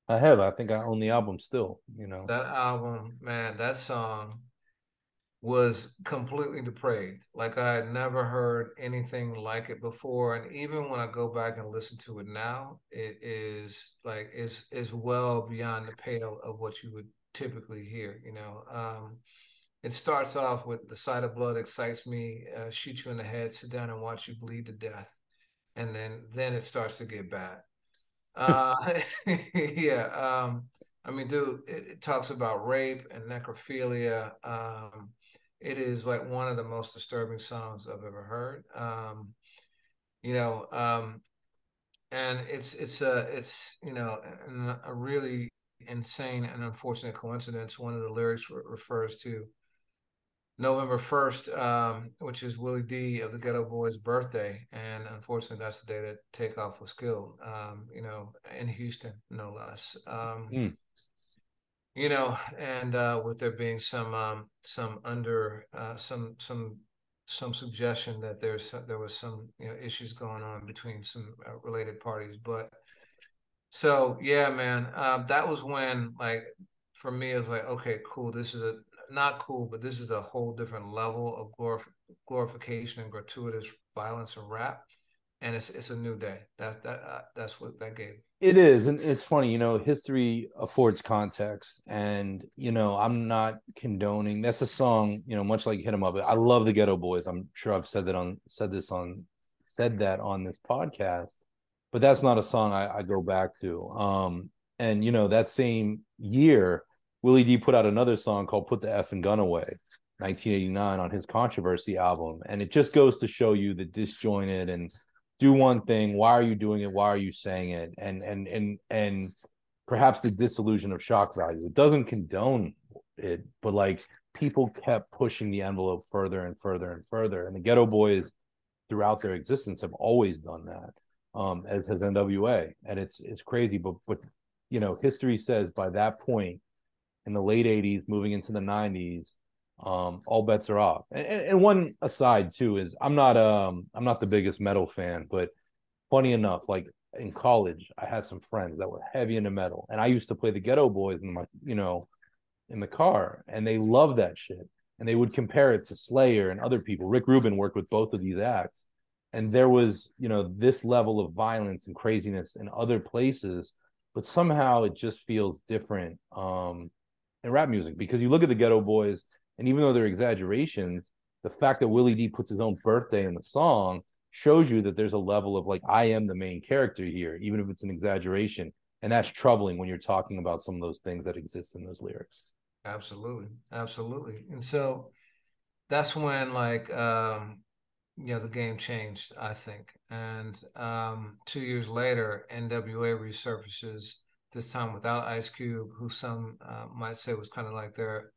I have. I think I own the album still, you know. That album, man, that song was completely depraved. Like I had never heard anything like it before. And even when I go back and listen to it now, it is like, it's well beyond the pale of what you would typically here, you know. It starts off with the sight of blood excites me, shoot you in the head, sit down and watch you bleed to death. And then it starts to get bad. I mean, dude, it talks about rape and necrophilia. It is like one of the most disturbing songs I've ever heard. And it's you know, a really insane and unfortunate coincidence. One of the lyrics refers to November 1st, which is Willie D of the Ghetto Boys' birthday, and unfortunately that's the day that Takeoff was killed, you know, in Houston, no less. You know, and with there being some suggestion that there was some, you know, issues going on between some related parties. But so yeah, man, that was when, like, for me, it was like, okay, cool. This is not cool, but this is a whole different level of glorification and gratuitous violence and rap, and it's a new day. That's what that gave. It is, and it's funny, you know. History affords context, and you know, I'm not condoning. That's a song, you know, much like Hit 'Em Up. I love the Ghetto Boys. I'm sure I've said that on this podcast. But that's not a song I go back to. And, you know, that same year, Willie D put out another song called Put the F and Gun Away, 1989, on his Controversy album. And it just goes to show you the disjointed and do one thing. Why are you doing it? Why are you saying it? And perhaps the disillusion of shock value. It doesn't condone it, but like people kept pushing the envelope further and further and further. And the Ghetto Boys throughout their existence have always done that. As has NWA, and it's crazy, but you know, history says by that point in the late '80s, moving into the '90s, all bets are off. And one aside too is I'm not the biggest metal fan, but funny enough, like in college, I had some friends that were heavy into metal, and I used to play the Ghetto Boys in the car, and they loved that shit, and they would compare it to Slayer and other people. Rick Rubin worked with both of these acts. And there was, you know, this level of violence and craziness in other places, but somehow it just feels different in rap music, because you look at the Ghetto Boys, and even though they're exaggerations, the fact that Willie D puts his own birthday in the song shows you that there's a level of like, I am the main character here, even if it's an exaggeration. And that's troubling when you're talking about some of those things that exist in those lyrics. Absolutely. Absolutely. And so that's when like, you know, the game changed, I think. And 2 years later, NWA resurfaces, this time without Ice Cube, who some might say was kind of like their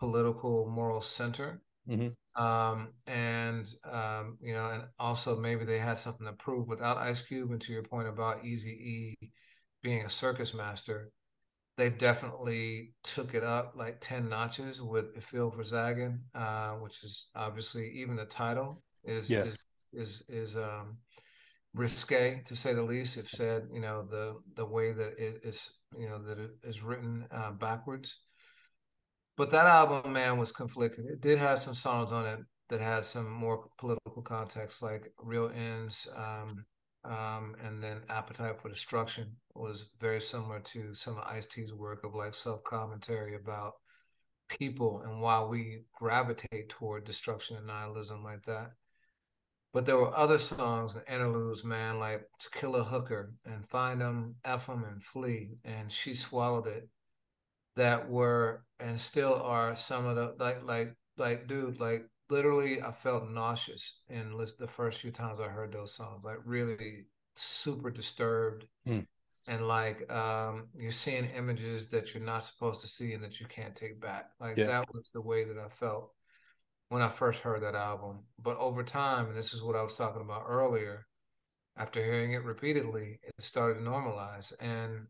political moral center. Mm-hmm. You know, and also maybe they had something to prove without Ice Cube. And to your point about Eazy-E being a circus master, they definitely took it up like 10 notches with Efil4Zaggin, which is obviously even the title is, yes, is risque to say the least. If said, you know, the way that it is, you know, that it is written backwards. But that album, man, was conflicted. It did have some songs on it that had some more political context, like Real Ends, and then Appetite for Destruction was very similar to some of Ice-T's work of like self-commentary about people and why we gravitate toward destruction and nihilism like that. But there were other songs and interludes, man, like To Kill a Hooker and Find 'Em, F 'Em, and Flee, and She Swallowed It, that were and still are some of the like dude, like literally I felt nauseous in the first few times I heard those songs, like really super disturbed. And like you're seeing images that you're not supposed to see and that you can't take back. Like, yeah, that was the way that I felt when I first heard that album. But over time, and this is what I was talking about earlier, after hearing it repeatedly, it started to normalize. And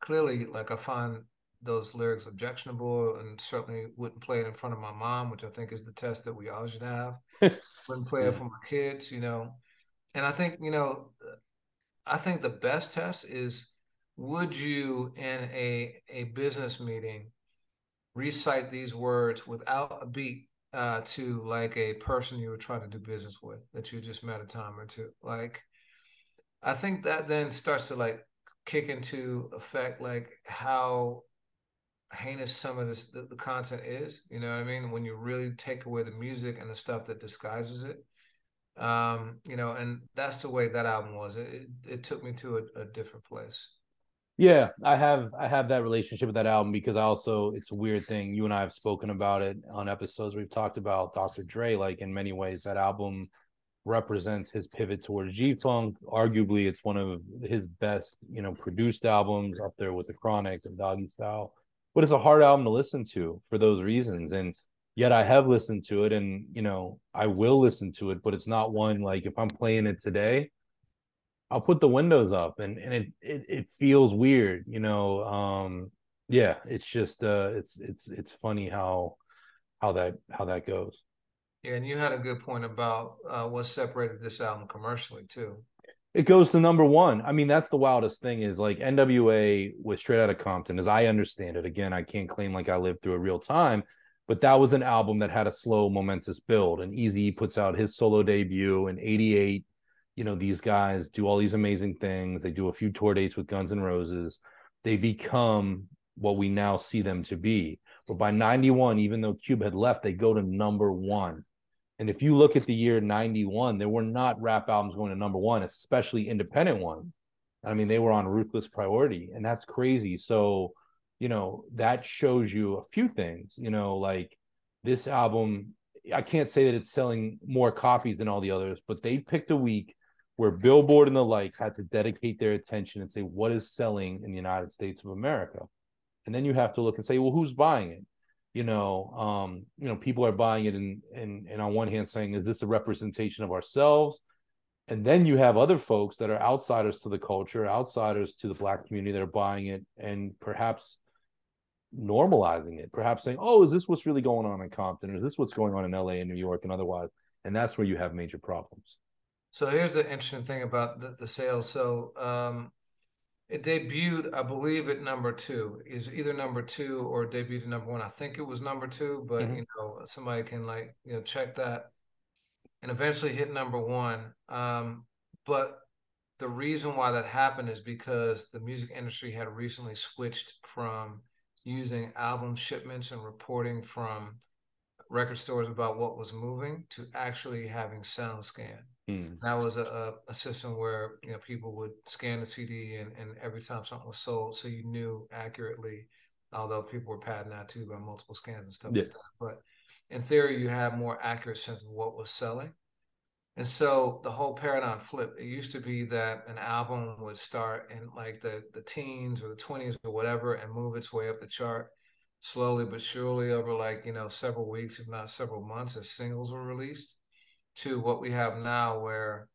clearly, like, I find those lyrics objectionable and certainly wouldn't play it in front of my mom, which I think is the test that we all should have. Wouldn't play it for my kids, you know. And I think, you know, I think the best test is, would you in a business meeting recite these words without a beat to like a person you were trying to do business with that you just met a time or two? Like, I think that then starts to like kick into effect, like how heinous some of this, the content is, you know what I mean? When you really take away the music and the stuff that disguises it, you know, and that's the way that album was. It took me to a different place. Yeah, I have that relationship with that album because I also, it's a weird thing. You and I have spoken about it on episodes. We've talked about Dr. Dre, like in many ways, that album represents his pivot towards G-Funk. Arguably, it's one of his best, you know, produced albums, up there with The Chronic and Doggy Style. But it's a hard album to listen to for those reasons. And yet I have listened to it and, you know, I will listen to it, but it's not one, like if I'm playing it today, I'll put the windows up and it feels weird, you know? Yeah, it's just, it's funny how that goes. Yeah. And you had a good point about what separated this album commercially too. It goes to number one. I mean, that's the wildest thing is like NWA was Straight Outta Compton, as I understand it. Again, I can't claim like I lived through it real time, but that was an album that had a slow, momentous build. And Eazy-E puts out his solo debut in '88. You know, these guys do all these amazing things. They do a few tour dates with Guns N' Roses. They become what we now see them to be. But by '91, even though Cube had left, they go to number one. And if you look at the year 91, there were not rap albums going to number one, especially independent ones. I mean, they were on Ruthless Priority, and that's crazy. So, you know, that shows you a few things, you know, like this album, I can't say that it's selling more copies than all the others, but they picked a week where Billboard and the likes had to dedicate their attention and say, what is selling in the United States of America? And then you have to look and say, well, who's buying it? You know, people are buying it and on one hand saying, is this a representation of ourselves? And then you have other folks that are outsiders to the culture, outsiders to the Black community that are buying it and perhaps normalizing it, perhaps saying, oh, is this what's really going on in Compton? Or is this what's going on in LA and New York and otherwise? And that's where you have major problems. So here's the interesting thing about the sales. So it debuted, I believe, at number two. Is either number two or debuted at number one. I think it was number two, but you know, somebody can like, you know, check that. And eventually hit number one. But the reason why that happened is because the music industry had recently switched from using album shipments and reporting from record stores about what was moving to actually having sound scan. That was a system where, you know, people would scan the CD and every time something was sold, so you knew accurately, although people were padding that too by multiple scans and stuff like that. But in theory, you have more accurate sense of what was selling. And so the whole paradigm flipped. It used to be that an album would start in like the teens or the 20s or whatever and move its way up the chart slowly but surely over like, you know, several weeks, if not several months, as singles were released, to what we have now where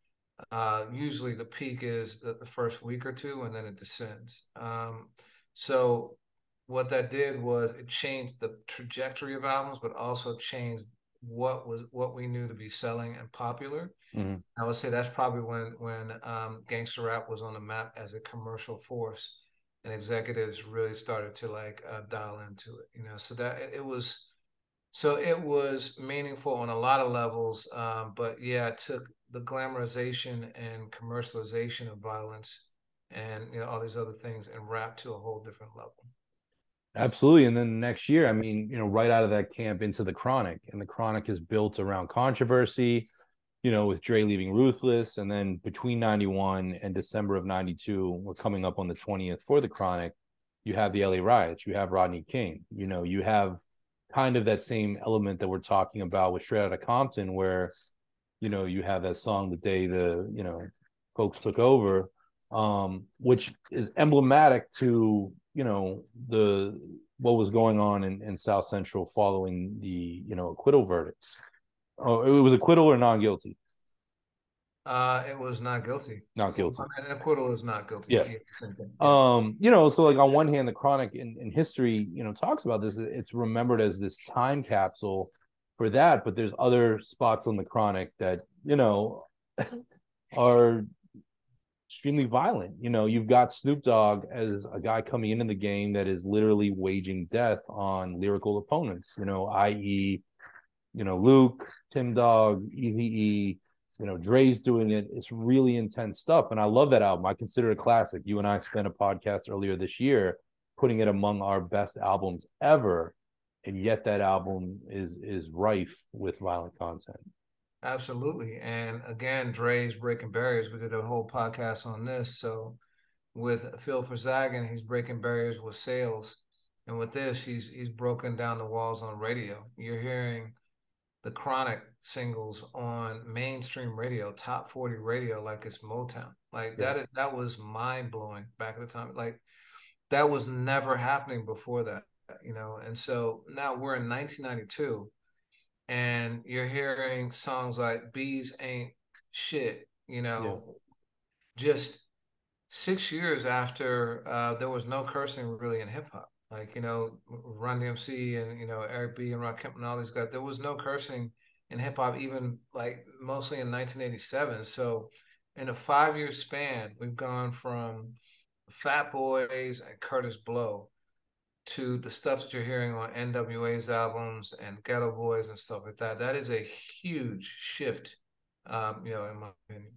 usually the peak is the first week or two and then it descends. So what that did was it changed the trajectory of albums, but also changed what we knew to be selling and popular. I would say that's probably when gangster rap was on the map as a commercial force, and executives really started to like dial into it, you know. So that it was meaningful on a lot of levels, but yeah, it took the glamorization and commercialization of violence and, you know, all these other things and rap to a whole different level. Absolutely. And then next year, I mean, you know, right out of that camp into The Chronic, and The Chronic is built around Controversy, you know, with Dre leaving Ruthless, and then between 91 and December of 92, we're coming up on the 20th for The Chronic, you have the LA riots, you have Rodney King, you know, you have kind of that same element that we're talking about with Straight Outta Compton, where, you know, you have that song, The Day the, you know, Folks Took Over, which is emblematic to, you know, what was going on in South Central following the, you know, acquittal verdict. Oh, it was acquittal or non-guilty? It was not guilty. Not guilty. An acquittal is not guilty. Yeah. You know, so like on one hand, The Chronic in history, you know, talks about this. It's remembered as this time capsule for that, but there's other spots on The Chronic that, you know, are extremely violent. You know, you've got Snoop Dogg as a guy coming into the game that is literally waging death on lyrical opponents, you know, i.e., you know, Luke, Tim Dogg, Eazy-E, you know, Dre's doing it. It's really intense stuff. And I love that album. I consider it a classic. You and I spent a podcast earlier this year putting it among our best albums ever. And yet that album is rife with violent content. Absolutely. And again, Dre's Breaking Barriers. We did a whole podcast on this. So with Efil4Zaggin, he's breaking barriers with sales. And with this, he's broken down the walls on radio. You're hearing The Chronic singles on mainstream radio, top 40 radio, like it's Motown. Like that was mind-blowing back at the time. Like that was never happening before that, you know. And so now we're in 1992. And you're hearing songs like Bees Ain't Shit, you know, just 6 years after there was no cursing really in hip hop. Like, you know, Run DMC and, you know, Eric B and Rakim and all these guys, there was no cursing in hip hop, even like mostly in 1987. So in a 5-year span, we've gone from Fat Boys and Curtis Blow to the stuff that you're hearing on NWA's albums and Ghetto Boys and stuff like that. That is a huge shift, you know, in my opinion.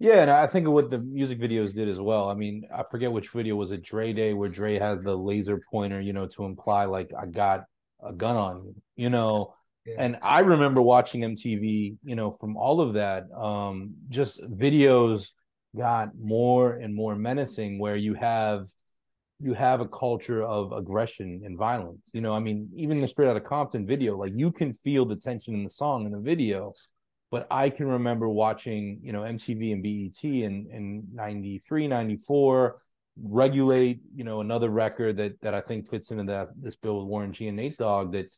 Yeah, and I think of what the music videos did as well. I mean, I forget which video was it, Dre Day, where Dre had the laser pointer, you know, to imply like I got a gun on you, you know. Yeah. And I remember watching MTV, you know, from all of that. Just videos got more and more menacing, where you have a culture of aggression and violence. You know, I mean, even the Straight Outta Compton video, like you can feel the tension in the song and the video, but I can remember watching, you know, MTV and BET in 93, 94, Regulate, you know, another record that I think fits into this bill with Warren G and Nate Dogg, that,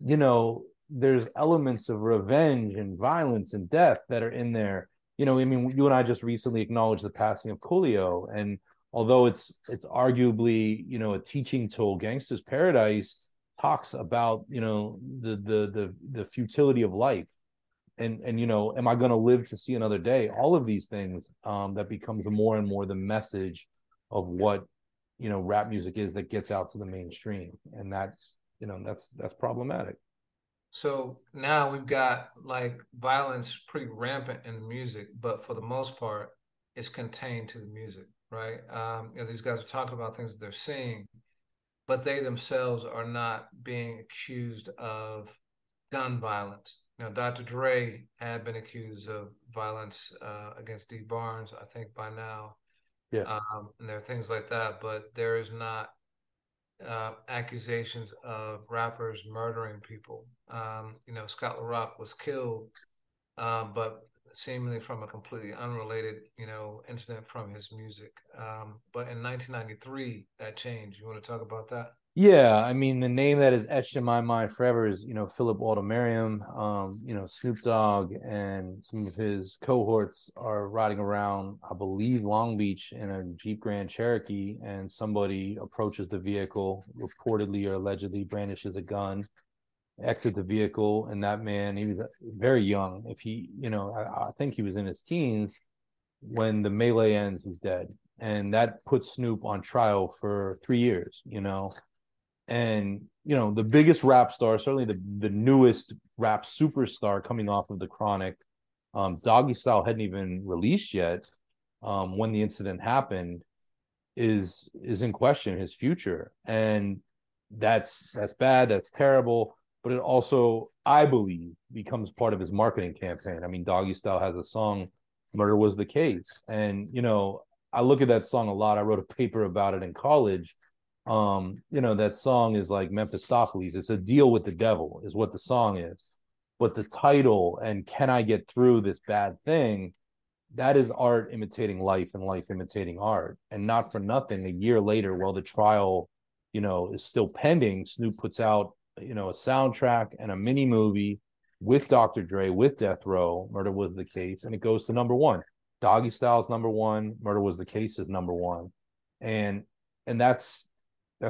you know, there's elements of revenge and violence and death that are in there. You know, I mean, you and I just recently acknowledged the passing of Coolio, and although it's arguably, you know, a teaching tool, Gangsta's Paradise talks about, you know, the futility of life, and you know, am I going to live to see another day? All of these things that becomes more and more the message of what, you know, rap music is that gets out to the mainstream, and that's problematic. So now we've got like violence pretty rampant in the music, but for the most part, it's contained to the music. Right. You know, these guys are talking about things that they're seeing, but they themselves are not being accused of gun violence. Now, Dr. Dre had been accused of violence against D. Barnes, I think, by now. Yeah. And there are things like that, but there is not accusations of rappers murdering people. You know, Scott LaRock was killed, but seemingly from a completely unrelated, you know, incident from his music. But in 1993, that changed. You want to talk about that? Yeah, I mean, the name that is etched in my mind forever is, you know, Philip Altamiriam. You know, Snoop Dogg and some of his cohorts are riding around, I believe, Long Beach in a Jeep Grand Cherokee, and somebody approaches the vehicle, reportedly or allegedly brandishes a gun, exits the vehicle, and that man, he was very young. If he, you know, I think he was in his teens. When the melee ends, he's dead. And that puts Snoop on trial for 3 years, you know. And, you know, the biggest rap star, certainly the newest rap superstar coming off of The Chronic, Doggy Style hadn't even released yet when the incident happened, is in question, his future. And that's bad, that's terrible, but it also, I believe, becomes part of his marketing campaign. I mean, Doggy Style has a song, Murder Was the Case. And, you know, I look at that song a lot. I wrote a paper about it in college. You know, that song is like Mephistopheles. It's a deal with the devil is what the song is. But the title and can I get through this bad thing, that is art imitating life and life imitating art. And not for nothing, a year later, while the trial, you know, is still pending, Snoop puts out, you know, a soundtrack and a mini movie with Dr. Dre, with Death Row, Murder Was the Case, and it goes to #1. Doggy Style's #1, Murder Was the Case is #1. And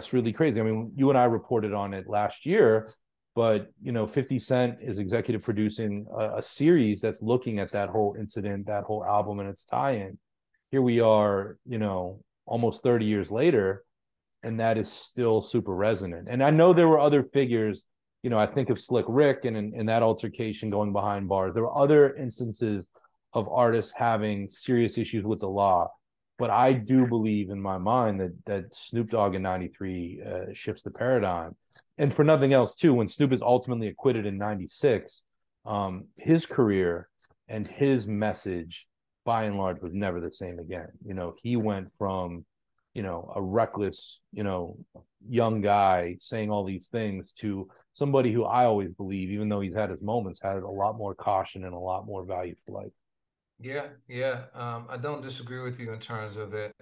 that's really crazy. I mean, you and I reported on it last year, but, you know, 50 Cent is executive producing a series that's looking at that whole incident, that whole album and its tie-in. Here we are, you know, almost 30 years later, and that is still super resonant. And I know there were other figures, you know, I think of Slick Rick and in that altercation going behind bars. There were other instances of artists having serious issues with the law. But I do believe in my mind that Snoop Dogg in 93 shifts the paradigm. And for nothing else, too, when Snoop is ultimately acquitted in 96, his career and his message, by and large, was never the same again. You know, he went from, you know, a reckless, you know, young guy saying all these things to somebody who I always believe, even though he's had his moments, had a lot more caution and a lot more value for life. Yeah. I don't disagree with you in terms of it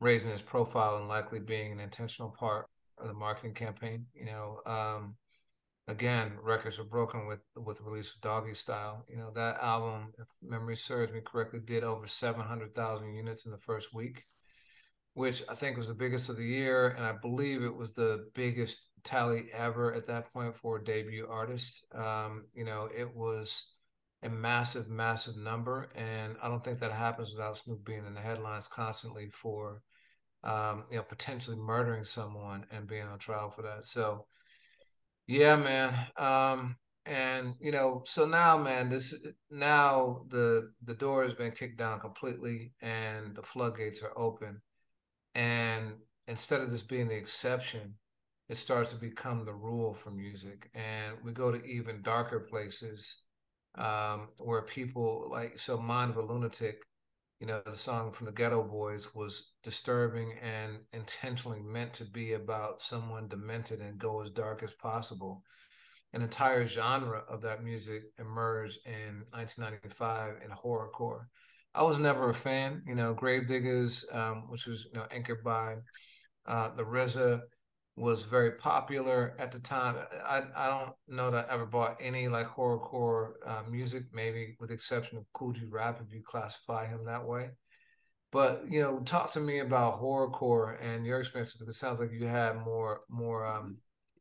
raising his profile and likely being an intentional part of the marketing campaign. You know, again, records were broken with the release of Doggy Style. You know, that album, if memory serves me correctly, did over 700,000 units in the first week, which I think was the biggest of the year. And I believe it was the biggest tally ever at that point for a debut artist. You know, it was a massive, massive number. And I don't think that happens without Snoop being in the headlines constantly for, you know, potentially murdering someone and being on trial for that. So, yeah, man. And, you know, so now, man, now the door has been kicked down completely and the floodgates are open. And instead of this being the exception, it starts to become the rule for music. And we go to even darker places, where people like, so Mind of a Lunatic, you know, the song from the Ghetto Boys was disturbing and intentionally meant to be about someone demented and go as dark as possible. An entire genre of that music emerged in 1995 in horrorcore. I was never a fan, you know. Gravediggers, which was, you know, anchored by the RZA, was very popular at the time. I don't know that I ever bought any like horrorcore music, maybe with the exception of Kool G Rap, if you classify him that way. But, you know, talk to me about horrorcore and your experience. It sounds like you had more.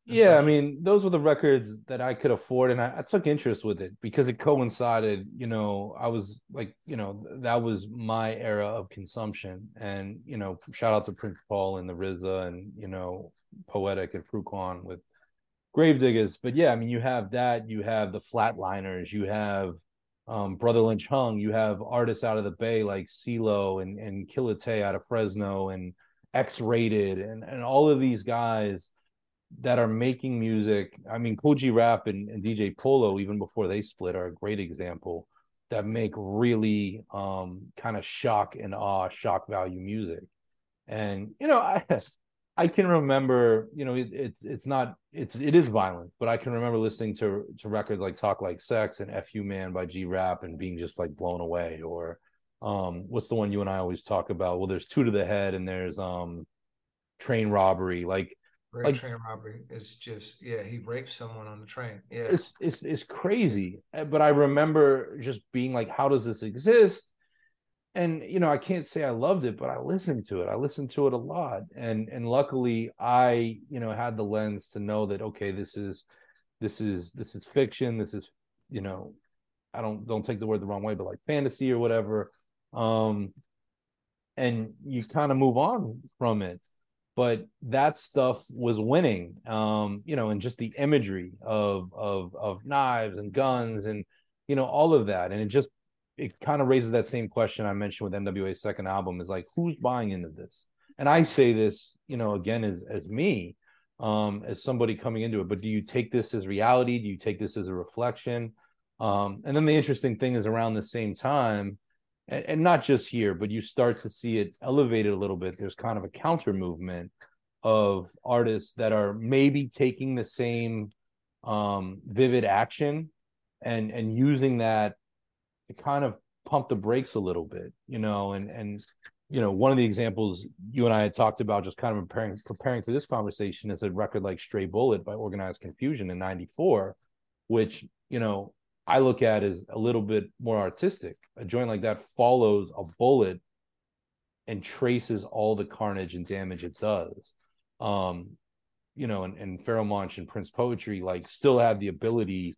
Yeah, I mean, those were the records that I could afford, and I took interest with it because it coincided. You know, I was like, you know, that was my era of consumption. And, you know, shout out to Prince Paul and the RZA and, you know, Poetic and Fruquan with Gravediggers. But yeah, I mean, you have that, you have the Flatliners, you have Brother Lynch Hung, you have artists out of the Bay like CeeLo and Killa Tay out of Fresno and X-Rated and all of these guys that are making music. I mean, Koji Rap and DJ Polo, even before they split, are a great example, that make really kind of shock and awe, shock value music. And, you know, I can remember, you know, it is violent, but I can remember listening to records like Talk Like Sex and F.U. Man by G-Rap and being just like blown away. Or what's the one you and I always talk about? Well, there's Two to the Head and there's Train Robbery. Like Train Robbery is just, yeah, he raped someone on the train. Yeah, it's crazy. But I remember just being like, how does this exist? And, you know, I can't say I loved it, but I listened to it. I listened to it a lot. And luckily I, you know, had the lens to know that, okay, this is fiction. This is, you know, I don't take the word the wrong way, but like fantasy or whatever. And you kind of move on from it. But that stuff was winning, you know, and just the imagery of knives and guns and, you know, all of that. And it kind of raises that same question I mentioned with NWA's second album, is like, who's buying into this? And I say this, you know, again, as me, as somebody coming into it, but do you take this as reality? Do you take this as a reflection? And then the interesting thing is, around the same time, and not just here, but you start to see it elevated a little bit, there's kind of a counter movement of artists that are maybe taking the same vivid action and using that to kind of pump the brakes a little bit, you know. And you know, one of the examples you and I had talked about, just kind of preparing for this conversation, is a record like Stray Bullet by Organized Confusion in '94, which, you know, I look at as a little bit more artistic. A joint like that follows a bullet and traces all the carnage and damage it does. You know, and Pharoah Monch and Prince Poetry, like, still have the ability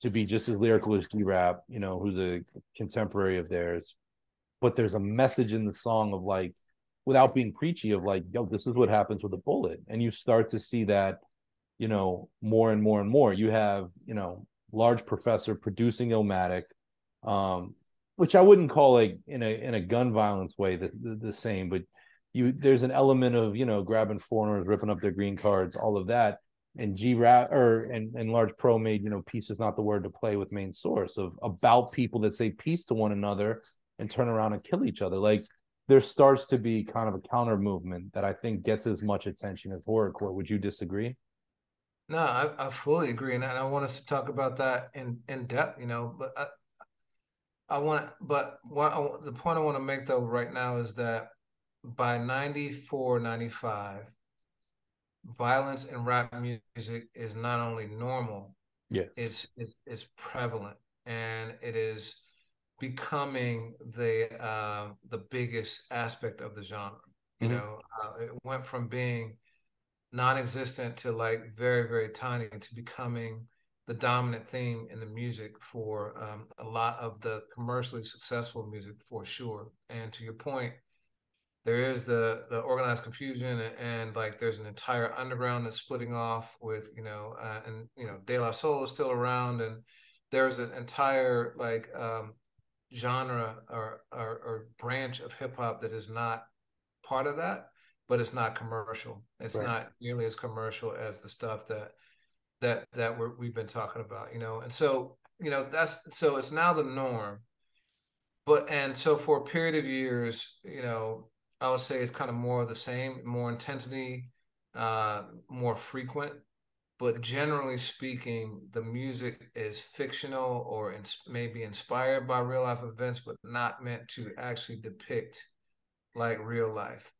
to be just as lyrical as G-Rap, you know, who's a contemporary of theirs. But there's a message in the song of, like, without being preachy, of like, yo, this is what happens with a bullet. And you start to see that, you know, more and more and more. You have, you know, Large Professor producing Illmatic, which I wouldn't call, like, in a gun violence way the same, but there's an element of, you know, grabbing foreigners, ripping up their green cards, all of that. And G-Rap and Large Pro made, you know, peace is not the word to play with Main Source, of about people that say peace to one another and turn around and kill each other. Like, there starts to be kind of a counter movement that I think gets as much attention as horrorcore. Would you disagree? No, I fully agree, and I want us to talk about that in depth, you know. But the point I want to make though right now is that by '94, '95, violence in rap music is not only normal, yes, it's prevalent, and it is becoming the biggest aspect of the genre. Mm-hmm. You know, it went from being non-existent to, like, very, very tiny, to becoming the dominant theme in the music for a lot of the commercially successful music, for sure. And to your point, there is the Organized Confusion, and like, there's an entire underground that's splitting off with, you know, and, you know, De La Soul is still around, and there's an entire, like, genre or branch of hip hop that is not part of that. But it's not commercial. It's right. Not nearly as commercial as the stuff that we've been talking about, you know. And so, you know, so it's now the norm. But and so for a period of years, you know, I would say it's kind of more of the same, more intensity, more frequent. But generally speaking, the music is fictional or maybe inspired by real life events, but not meant to actually depict, like, real life.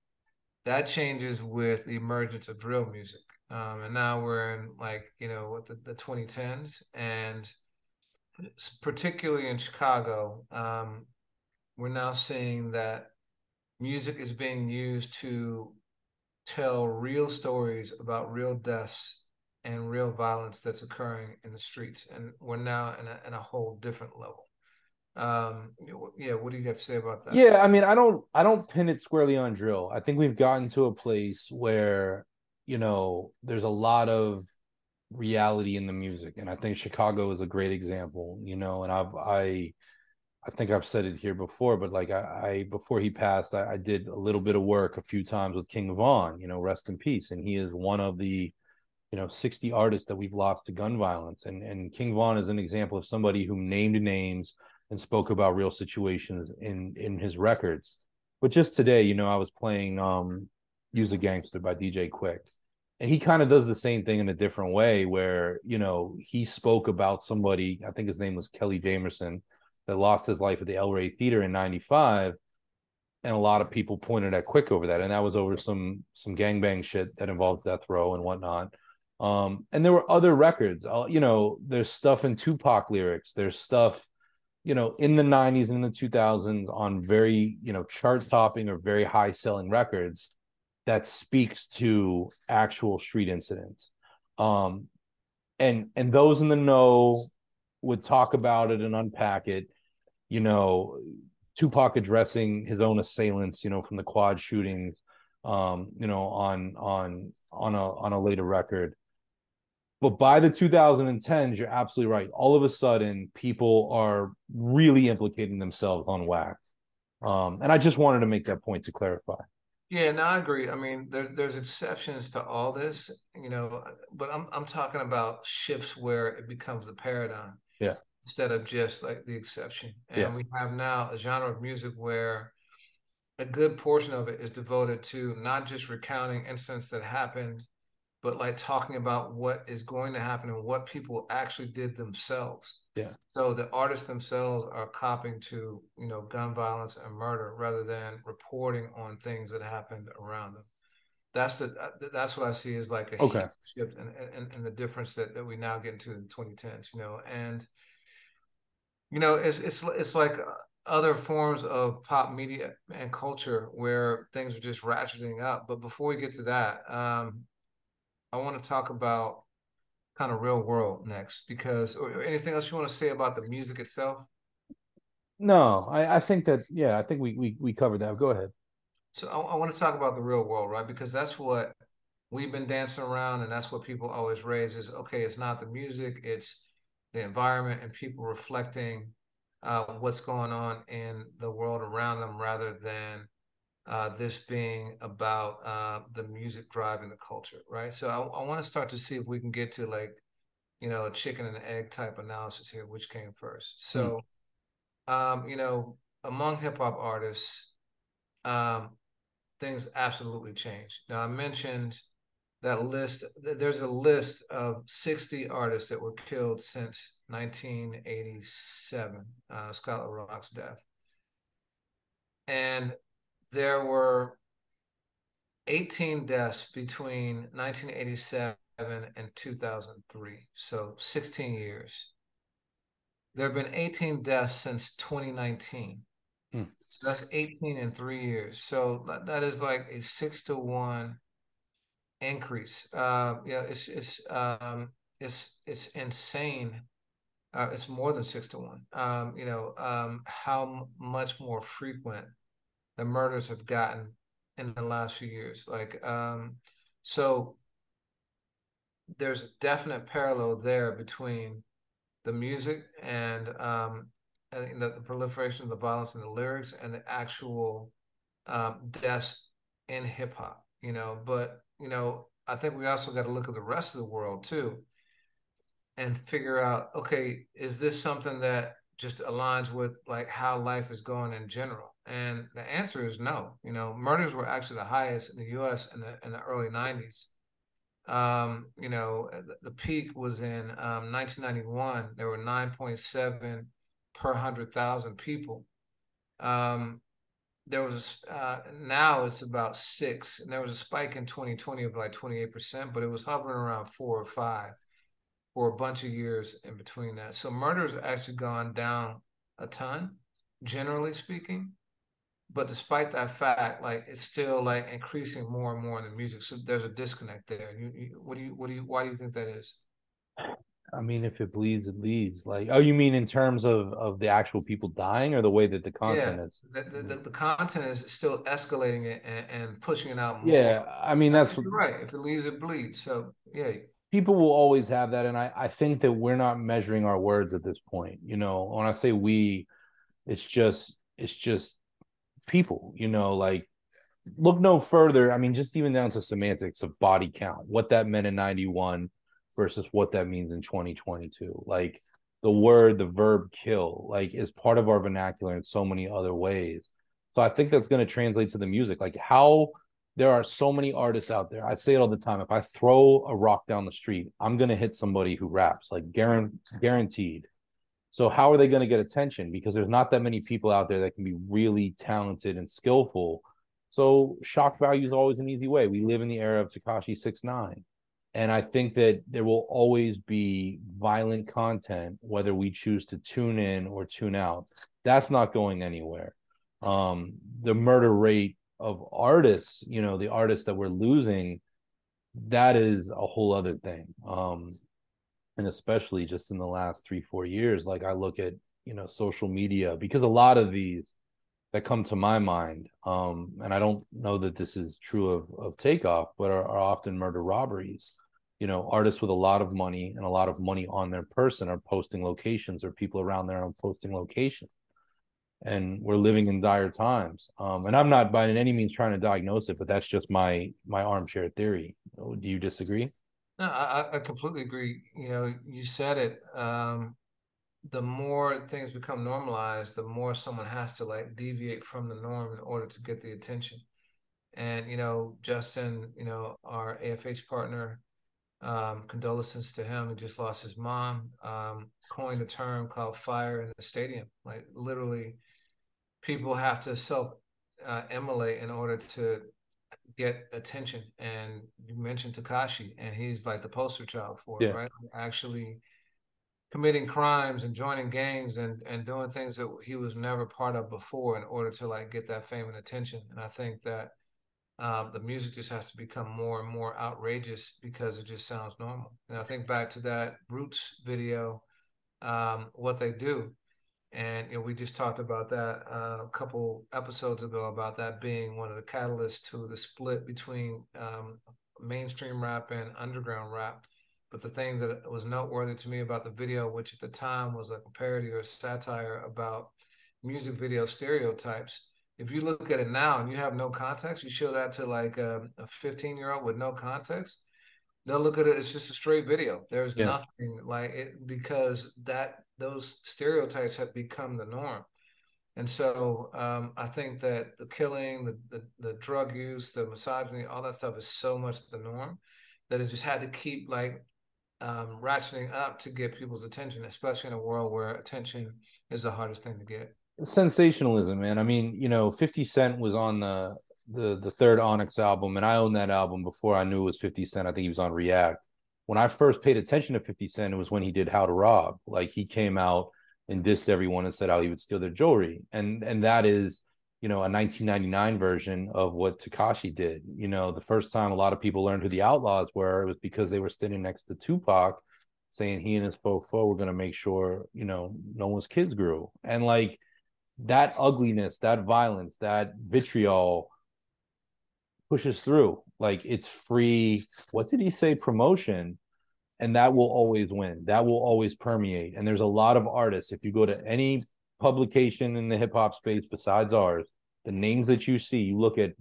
That changes with the emergence of drill music. And now we're in, like, you know, what the 2010s, and particularly in Chicago, we're now seeing that music is being used to tell real stories about real deaths and real violence that's occurring in the streets. And we're now in a whole different level. Yeah, what do you got to say about that? Yeah, I mean, I don't pin it squarely on drill. I think we've gotten to a place where, you know, there's a lot of reality in the music, and I think Chicago is a great example, you know. And I think I've said it here before, but, like, I before he passed, I did a little bit of work a few times with King Von, you know, rest in peace, and he is one of the you know, 60 artists that we've lost to gun violence. And King Von is an example of somebody who named names and spoke about real situations in his records. But just today, you know, I was playing Use a Gangster by DJ Quick. And he kind of does the same thing in a different way where, you know, he spoke about somebody, I think his name was Kelly Jamerson, that lost his life at the El Rey Theater in 95. And a lot of people pointed at Quick over that. And that was over some gangbang shit that involved Death Row and whatnot. And there were other records. You know, there's stuff in Tupac lyrics. There's stuff, you know, in the 90s and in the 2000s on very, you know, chart-topping or very high-selling records that speaks to actual street incidents. And those in the know would talk about it and unpack it. You know, Tupac addressing his own assailants, you know, from the quad shootings, you know, on a later record. But by the 2010s, you're absolutely right. All of a sudden, people are really implicating themselves on wax. And I just wanted to make that point to clarify. Yeah, no, I agree. I mean, there's exceptions to all this, you know, but I'm talking about shifts where it becomes the paradigm. Yeah. Instead of just like the exception. And yeah. We have now a genre of music where a good portion of it is devoted to not just recounting incidents that happened, but like talking about what is going to happen and what people actually did themselves. Yeah. So the artists themselves are copping to, you know, gun violence and murder rather than reporting on things that happened around them. That's what I see as like a shift and the difference that we now get into in 2010s, you know, and you know, it's like other forms of pop media and culture where things are just ratcheting up. But before we get to that, I want to talk about kind of real world next, because or anything else you want to say about the music itself? No, I think that, yeah, I think we covered that. Go ahead. So I want to talk about the real world, right? Because that's what we've been dancing around, and that's what people always raise is, okay, it's not the music, it's the environment and people reflecting what's going on in the world around them rather than this being about the music driving the culture, right? So I want to start to see if we can get to like, you know, a chicken and egg type analysis here, which came first. So, you know, among hip hop artists, things absolutely changed. Now I mentioned that list, there's a list of 60 artists that were killed since 1987, Scott LaRock's death. And there were 18 deaths between 1987 and 2003, so 16 years. There have been 18 deaths since 2019. So that's 18 in 3 years. So that is like a 6-to-1 increase. You know, it's insane. It's more than 6-to-1. You know, how much more frequent the murders have gotten in the last few years. Like, so there's a definite parallel there between the music and the proliferation of the violence in the lyrics and the actual deaths in hip hop. You know, but you know, I think we also got to look at the rest of the world too and figure out, okay, is this something that just aligns with like how life is going in general? And the answer is no. You know, murders were actually the highest in the US in the early 90s. You know, the peak was in 1991. There were 9.7 per 100,000 people. There was now it's about 6, and there was a spike in 2020 of like 28%, but it was hovering around 4 or 5 for a bunch of years in between that. So murders have actually gone down a ton, generally speaking. But despite that fact, like it's still like increasing more and more in the music. So there's a disconnect there. Why do you think that is? I mean, if it bleeds, it leads. Like, oh, you mean in terms of the actual people dying or the way that the content is? The content is still escalating it and pushing it out more. Yeah, I mean, that's right. If it leads, it bleeds. So, yeah. People will always have that. And I think that we're not measuring our words at this point. You know, when I say we, it's just people, you know, like look no further. I mean, just even down to semantics of body count, what that meant in 91 versus what that means in 2022. Like the word, the verb kill, like is part of our vernacular in so many other ways. So I think that's going to translate to the music. Like how there are so many artists out there. I say it all the time. If I throw a rock down the street, I'm going to hit somebody who raps, like guaranteed. So how are they going to get attention? Because there's not that many people out there that can be really talented and skillful. So shock value is always an easy way. We live in the era of Tekashi 6ix9ine. And I think that there will always be violent content, whether we choose to tune in or tune out. That's not going anywhere. The murder rate of artists, you know, the artists that we're losing, that is a whole other thing. And especially just in the last 3-4 years, like I look at, you know, social media, because a lot of these that come to my mind, and I don't know that this is true of Takeoff, but are often murder robberies. You know, artists with a lot of money and a lot of money on their person are posting locations, or people around there are posting locations. And we're living in dire times. And I'm not by any means trying to diagnose it, but that's just my armchair theory. Do you disagree? No, I completely agree. You know, you said it. The more things become normalized, the more someone has to like deviate from the norm in order to get the attention. And, you know, Justin, you know, our AFH partner, condolences to him. He just lost his mom, coined a term called fire in the stadium. Like literally people have to self-immolate in order to get attention. And you mentioned Tekashi, and he's like the poster child for it, right? Actually committing crimes and joining gangs and doing things that he was never part of before in order to like get that fame and attention. And I think that the music just has to become more and more outrageous because it just sounds normal. And I think back to that Roots video, what they do. And you know, we just talked about that a couple episodes ago about that being one of the catalysts to the split between mainstream rap and underground rap. But the thing that was noteworthy to me about the video, which at the time was like a parody or satire about music video stereotypes, if you look at it now and you have no context, you show that to like a 15-year-old with no context, they'll look at it, it's just a straight video. There's nothing like it, because those stereotypes have become the norm. And so I think that the killing, the drug use, the misogyny, all that stuff is so much the norm that it just had to keep like ratcheting up to get people's attention, especially in a world where attention is the hardest thing to get. Sensationalism, man. I mean, you know, 50 Cent was on the third Onyx album, and I owned that album before I knew it was 50 Cent. I think he was on React. When I first paid attention to 50 Cent, it was when he did How to Rob. Like he came out and dissed everyone and said how he would steal their jewelry. And that is, you know, a 1999 version of what Tekashi did. You know, the first time a lot of people learned who the Outlaws were, it was because they were standing next to Tupac saying he and his folk were going to make sure, you know, no one's kids grew. And like that ugliness, that violence, that vitriol pushes through. Like it's free, what did he say, promotion, and that will always win. That will always permeate. And there's a lot of artists, if you go to any publication in the hip-hop space besides ours, the names that you see, you look at,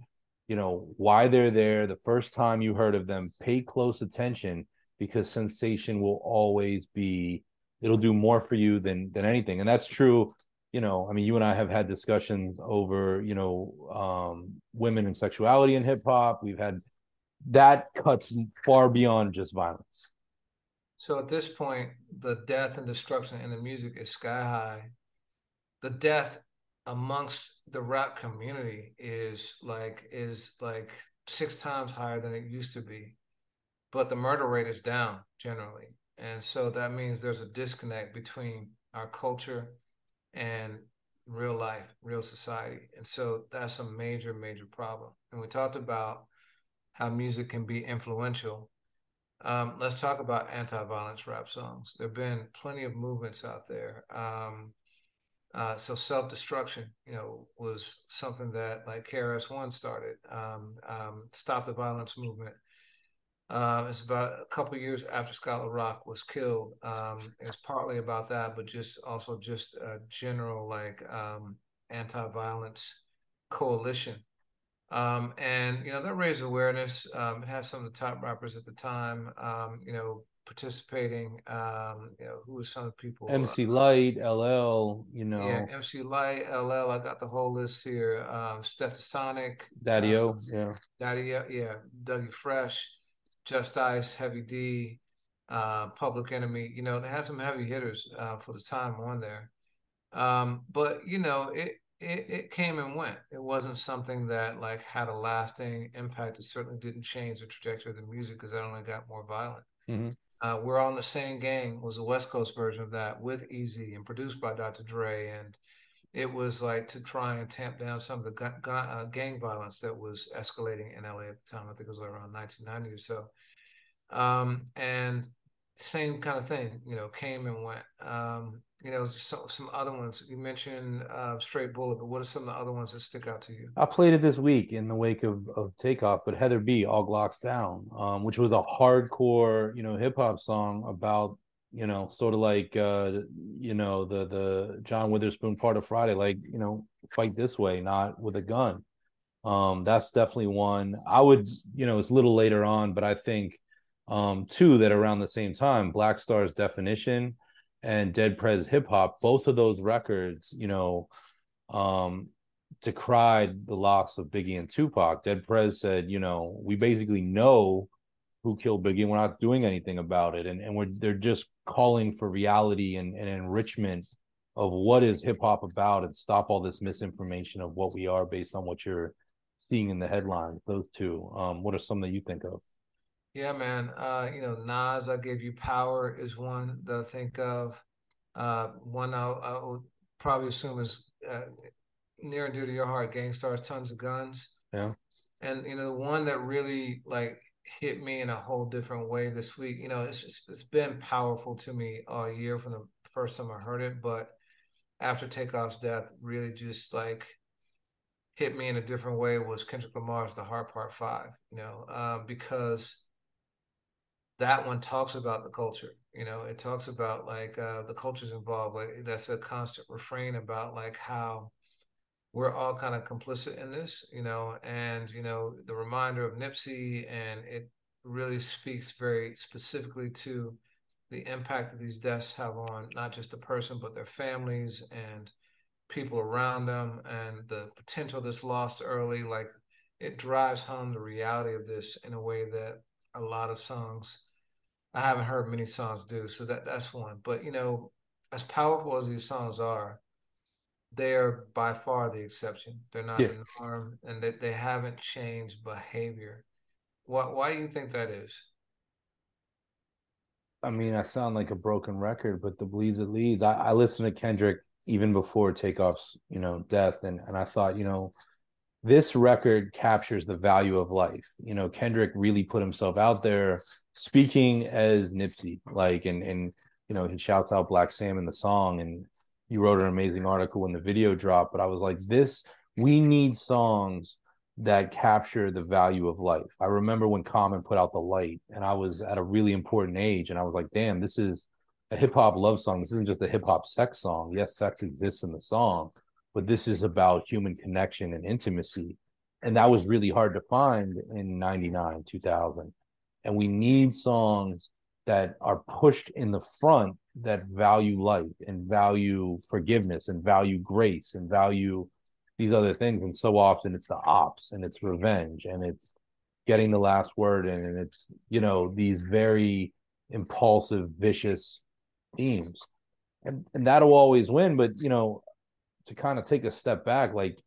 you know, why they're there, the first time you heard of them, pay close attention, because sensation will always be, it'll do more for you than anything. And that's true. You know, I mean, you and I have had discussions over, you know, women and sexuality in hip hop. We've had that cuts far beyond just violence. So at this point, the death and destruction in the music is sky high. The death amongst the rap community is like 6 times higher than it used to be. But the murder rate is down generally. And so that means there's a disconnect between our culture and real life, real society. And so that's a major, major problem. And we talked about how music can be influential. Let's talk about anti-violence rap songs. There have been plenty of movements out there. So self-destruction, you know, was something that like KRS-One started, Stop the Violence movement. It's about a couple of years after Scott LaRock was killed. It's partly about that, but just a general like anti-violence coalition And, you know, that raised awareness. It has some of the top rappers at the time, you know, participating, you know, who were some of the people? MC Light, LL, you know. Yeah, MC Light, LL, I got the whole list here. Stetsasonic. Daddy-O, yeah. Daddy-O, yeah. Dougie Fresh, Just Ice, Heavy D, Public Enemy. You know, they had some heavy hitters for the time on there. But, you know, it came and went. It wasn't something that, like, had a lasting impact. It certainly didn't change the trajectory of the music because it only got more violent. Mm-hmm. We're on the Same Gang was the West Coast version of that with Eazy and produced by Dr. Dre, and it was like to try and tamp down some of the gang violence that was escalating in LA at the time. I think it was around 1990 or so. And same kind of thing, you know, came and went. You know, so, some other ones you mentioned, Straight Bullet, but what are some of the other ones that stick out to you? I played it this week in the wake of Takeoff, but Heather B, All Glocks Down, which was a hardcore, you know, hip hop song about, you know, sort of like, you know, the John Witherspoon part of Friday, like, you know, fight this way, not with a gun. That's definitely one. I would, you know, it's a little later on, but I think two that around the same time, Black Star's Definition and Dead Prez Hip Hop, both of those records, you know, decried the loss of Biggie and Tupac. Dead Prez said, you know, we basically know who killed Biggie. We're not doing anything about it. And they're just calling for reality and enrichment of what is hip hop about, and stop all this misinformation of what we are based on what you're seeing in the headlines. Those two. What are some that you think of? Yeah, man. You know, Nas, I Gave You Power is one that I think of. One I would probably assume is near and dear to your heart, Gang Star's Tons of Guns. Yeah. And, you know, the one that really, like, hit me in a whole different way this week, you know, it's been powerful to me all year from the first time I heard it, but after Takeoff's death, really just, like, hit me in a different way was Kendrick Lamar's The Heart Part 5, you know, because that one talks about the culture, you know, it talks about like the culture's involved. Like, that's a constant refrain about like how we're all kind of complicit in this, you know, and, you know, the reminder of Nipsey, and it really speaks very specifically to the impact that these deaths have on not just the person, but their families and people around them, and the potential that's lost early. Like, it drives home the reality of this in a way that a lot of songs, I haven't heard many songs do, so that's one. But, you know, as powerful as these songs are, they are by far the exception. They're not the norm, and they haven't changed behavior. Why do you think that is? I mean, I sound like a broken record, but the bleeds it leads. I listened to Kendrick even before Takeoff's, you know, death, and I thought, you know, this record captures the value of life. You know, Kendrick really put himself out there speaking as Nipsey, like, and you know, he shouts out Black Sam in the song, and you wrote an amazing article when the video dropped, but I was like, this, we need songs that capture the value of life. I remember when Common put out The Light, and I was at a really important age, and I was like, damn, this is a hip hop love song. This isn't just a hip hop sex song. Yes, sex exists in the song, but this is about human connection and intimacy. And that was really hard to find in 99, 2000. And we need songs that are pushed in the front that value life and value forgiveness and value grace and value these other things. And so often it's the ops, and it's revenge, and it's getting the last word, and it's, you know, these very impulsive, vicious themes. And that'll always win. But, you know, to kind of take a step back, like,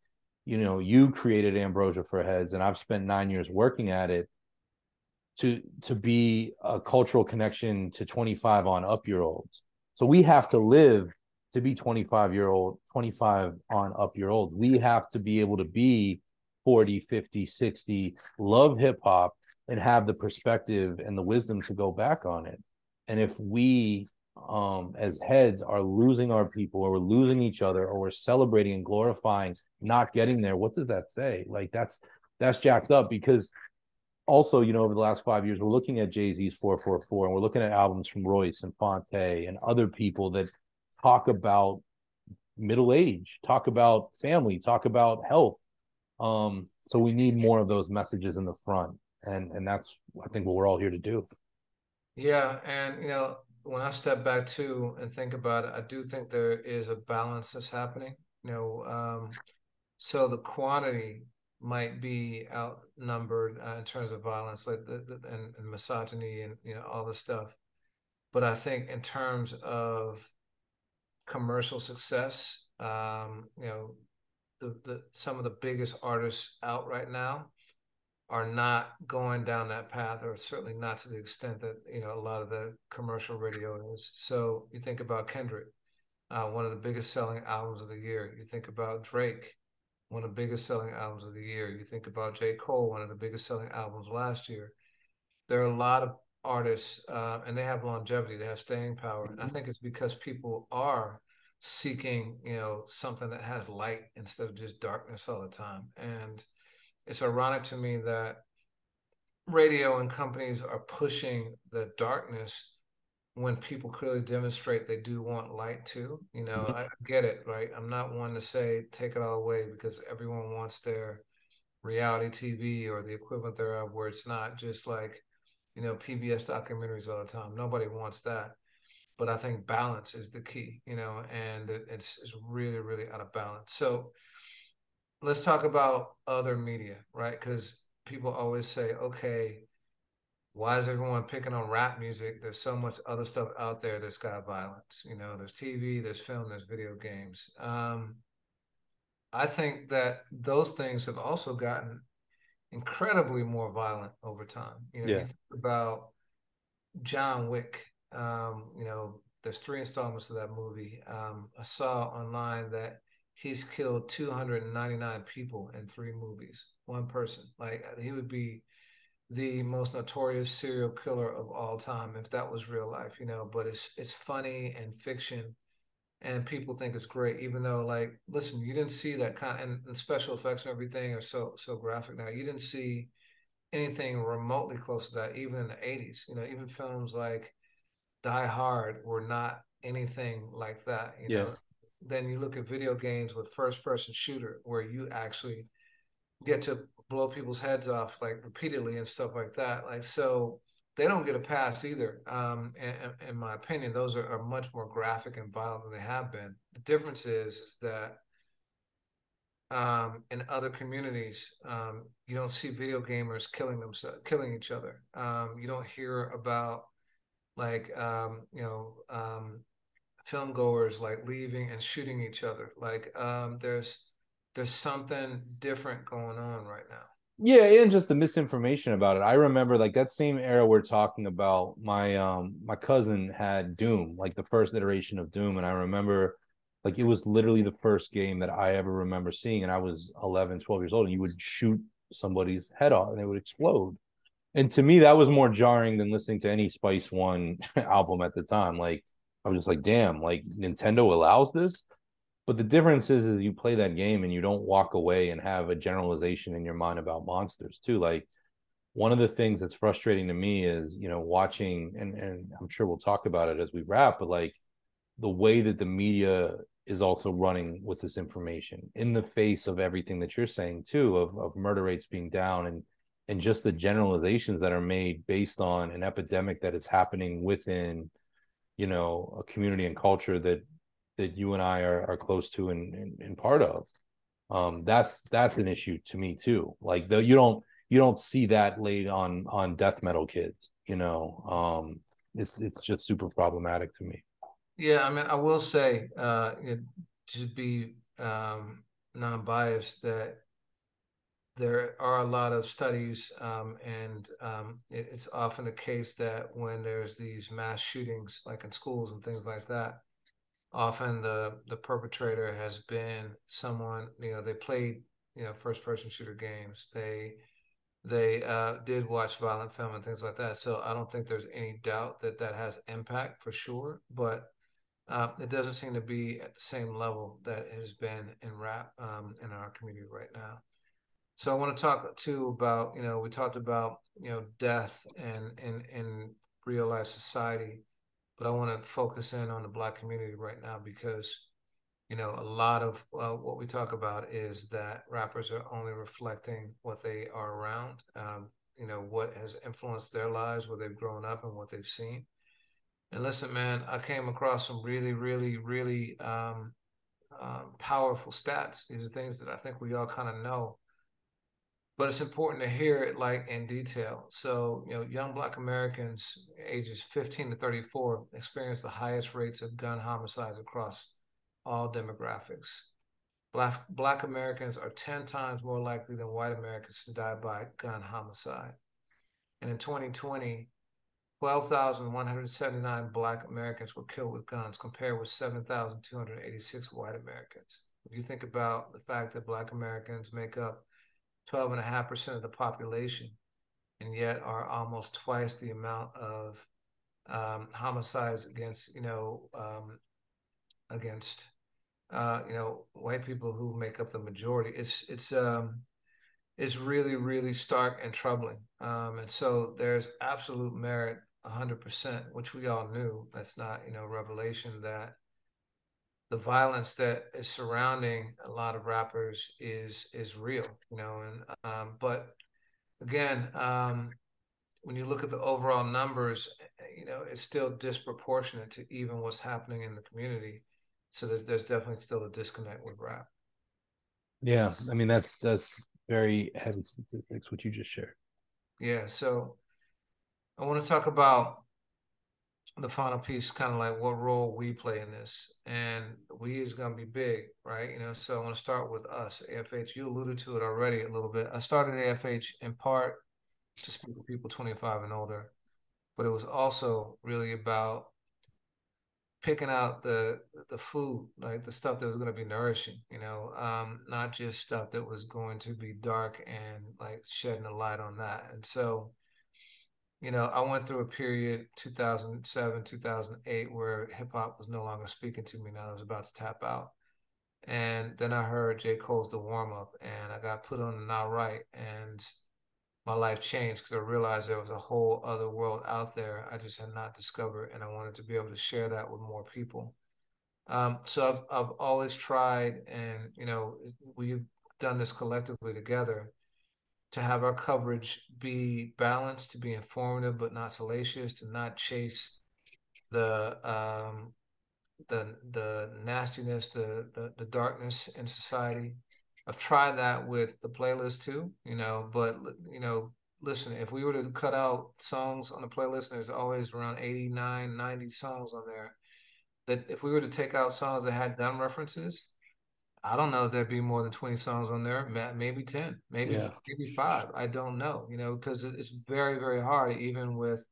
you know, you created Ambrosia for Heads, and I've spent 9 years working at it to be a cultural connection to 25 on up year olds. So we have to live to be 25 on up year olds. We have to be able to be 40, 50, 60, love hip hop, and have the perspective and the wisdom to go back on it. And if we as heads are losing our people, or we're losing each other, or we're celebrating and glorifying not getting there, what does that say? Like, that's jacked up. Because also, you know, over the last 5 years, we're looking at Jay-Z's 444, and we're looking at albums from Royce and Fonte and other people that talk about middle age, talk about family, talk about health, So we need more of those messages in the front, and that's, I think, what we're all here to do. Yeah, and you know, when I step back too and think about it, I do think there is a balance that's happening. You know, so the quantity might be outnumbered in terms of violence, like and misogyny, and you know, all this stuff. But I think in terms of commercial success, you know, some of the biggest artists out right now are not going down that path, or certainly not to the extent that, you know, a lot of the commercial radio is. So you think about Kendrick, one of the biggest selling albums of the year. You think about Drake, one of the biggest selling albums of the year. You think about J. Cole, one of the biggest selling albums last year. There are a lot of artists, and they have longevity, they have staying power. And I think it's because people are seeking, you know, something that has light instead of just darkness all the time. And it's ironic to me that radio and companies are pushing the darkness when people clearly demonstrate they do want light too. You know, mm-hmm. I get it, right? I'm not one to say take it all away, because everyone wants their reality TV or the equivalent thereof, where it's not just like, you know, PBS documentaries all the time. Nobody wants that. But I think balance is the key, you know, and it's really, really out of balance. So let's talk about other media, right? Because people always say, okay, why is everyone picking on rap music? There's so much other stuff out there that's got violence. You know, there's TV, there's film, there's video games. I think that those things have also gotten incredibly more violent over time. You know, yeah. You think about John Wick. You know, there's 3 installments of that movie. I saw online that he's killed 299 people in 3 movies, one person. Like, he would be the most notorious serial killer of all time if that was real life, you know. But it's funny and fiction, and people think it's great, even though, like, listen, you didn't see that kind of, and special effects and everything are so graphic now. You didn't see anything remotely close to that, even in the 80s. You know, even films like Die Hard were not anything like that, you know. Then you look at video games with first person shooter, where you actually get to blow people's heads off, like, repeatedly and stuff like that. Like, so they don't get a pass either. In my opinion, those are much more graphic and violent than they have been. The difference is that in other communities, you don't see video gamers killing each other. You don't hear about, like, you know, film goers, like, leaving and shooting each other. Like, there's something different going on right now. Yeah, and just the misinformation about it. I remember, like, that same era we're talking about, my cousin had Doom, like the first iteration of Doom. And I remember, like, it was literally the first game that I ever remember seeing. And I was 11, 12 years old, and you would shoot somebody's head off and it would explode. And to me, that was more jarring than listening to any Spice One album at the time. Like, I was just like, damn, like, Nintendo allows this? But the difference is you play that game and you don't walk away and have a generalization in your mind about monsters too. Like, one of the things that's frustrating to me is, you know, watching, and I'm sure we'll talk about it as we wrap, but, like, the way that the media is also running with this information in the face of everything that you're saying too, of murder rates being down, and just the generalizations that are made based on an epidemic that is happening within, you know, a community and culture that you and I are close to and part of. That's an issue to me too. Like, though, you don't see that laid on death metal kids, you know. It's just super problematic to me. Yeah, I mean, I will say, to be non-biased, that there are a lot of studies, and it's often the case that when there's these mass shootings, like in schools and things like that, often the perpetrator has been someone, you know, they played, you know, first person shooter games. They did watch violent film and things like that. So I don't think there's any doubt that that has impact for sure, but it doesn't seem to be at the same level that it has been in rap in our community right now. So I want to talk too about, you know, we talked about, you know, death and in real life society, but I want to focus in on the Black community right now, because you know, a lot of what we talk about is that rappers are only reflecting what they are around, you know, what has influenced their lives, where they've grown up and what they've seen. And listen, man, I came across some really, really, really powerful stats. These are things that I think we all kind of know, but it's important to hear it like in detail. So, you know, young Black Americans ages 15 to 34 experience the highest rates of gun homicides across all demographics. Black Americans are 10 times more likely than white Americans to die by gun homicide. And in 2020, 12,179 Black Americans were killed with guns, compared with 7,286 white Americans. If you think about the fact that Black Americans make up 12.5% of the population, and yet are almost twice the amount of homicides against, you know, you know, white people who make up the majority. It's really, really stark and troubling. And so there's absolute merit, 100%, which we all knew. That's not, you know, revelation that the violence that is surrounding a lot of rappers is real, you know. And but again, when you look at the overall numbers, you know, it's still disproportionate to even what's happening in the community. So there's definitely still a disconnect with rap. Yeah, I mean, that's very heavy statistics, what you just shared. Yeah, so I want to talk about the final piece, kind of like what role we play in this, and we is going to be big, right? You know, so I want to start with us, AFH. You alluded to it already a little bit. I started AFH in part to speak to people 25 and older, but it was also really about picking out the food, like the stuff that was going to be nourishing, you know, not just stuff that was going to be dark and like shedding a light on that. And so, you know, I went through a period, 2007, 2008, where hip hop was no longer speaking to me. Now I was about to tap out. And then I heard J. Cole's The Warm Up, and I got put on the Not Right. And my life changed because I realized there was a whole other world out there I just had not discovered. And I wanted to be able to share that with more people. So I've always tried, and, you know, we've done this collectively together, to have our coverage be balanced, to be informative but not salacious, to not chase the nastiness, the darkness in society. I've tried that with the playlist too, you know. But you know, listen, if we were to cut out songs on the playlist, there's always around 89, 90 songs on there. That if we were to take out songs that had gun references, I don't know if there'd be more than 20 songs on there, maybe 10, maybe 5. I don't know, you know, because it's very, very hard, even with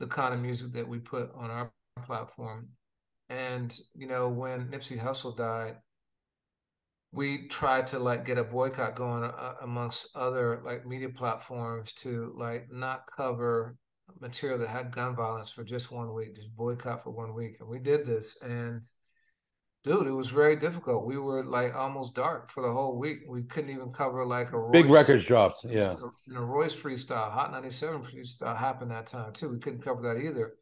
the kind of music that we put on our platform. And, you know, when Nipsey Hussle died, we tried to like get a boycott going amongst other like media platforms to like not cover material that had gun violence for just 1 week, just boycott for 1 week. And we did this, and dude, it was very difficult. We were like almost dark for the whole week. We couldn't even cover like a big records dropped. Yeah, and a Royce freestyle, Hot 97 freestyle happened that time too. We couldn't cover that either,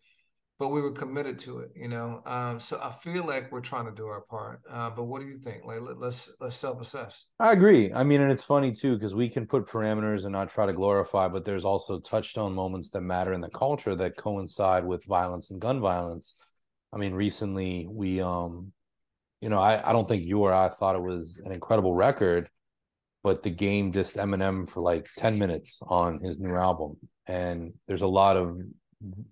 but we were committed to it, you know. So I feel like we're trying to do our part. But what do you think? Like, let's self-assess. I agree. I mean, and it's funny too, because we can put parameters and not try to glorify, but there's also touchstone moments that matter in the culture that coincide with violence and gun violence. I mean, recently we you know, I don't think you or I thought it was an incredible record, but The Game dissed Eminem for like 10 minutes on his new album. And there's a lot of,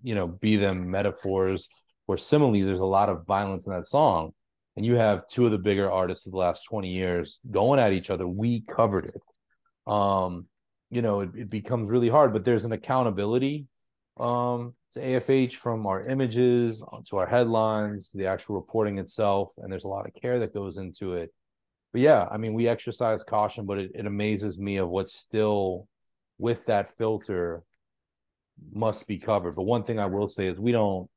you know, be them metaphors or similes, there's a lot of violence in that song. And you have two of the bigger artists of the last 20 years going at each other. We covered it. You know, it becomes really hard, but there's an accountability to AFH, from our images to our headlines to the actual reporting itself, and there's a lot of care that goes into it. But yeah, I mean, we exercise caution, but it amazes me of what's still with that filter must be covered. But one thing I will say is we don't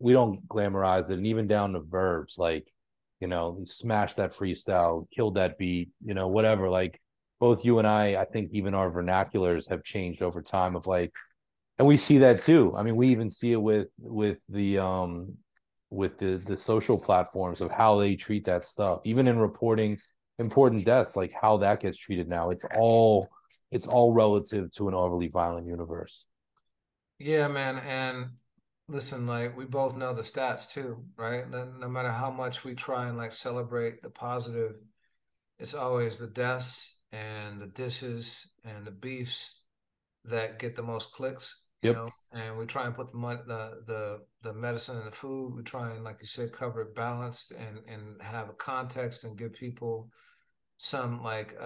glamorize it, and even down to verbs, like, you know, smash that freestyle, killed that beat, you know, whatever. Like, both you and I think even our vernaculars have changed over time of like. And we see that too. I mean, we even see it with the with the social platforms of how they treat that stuff, even in reporting important deaths, like how that gets treated now. It's all relative to an overly violent universe. Yeah, man. And listen, like, we both know the stats too, right? No matter how much we try and like celebrate the positive, it's always the deaths and the dishes and the beefs that get the most clicks. Yep. You know? And we try and put the medicine in the food. We try and, like you said, cover it balanced and have a context and give people some like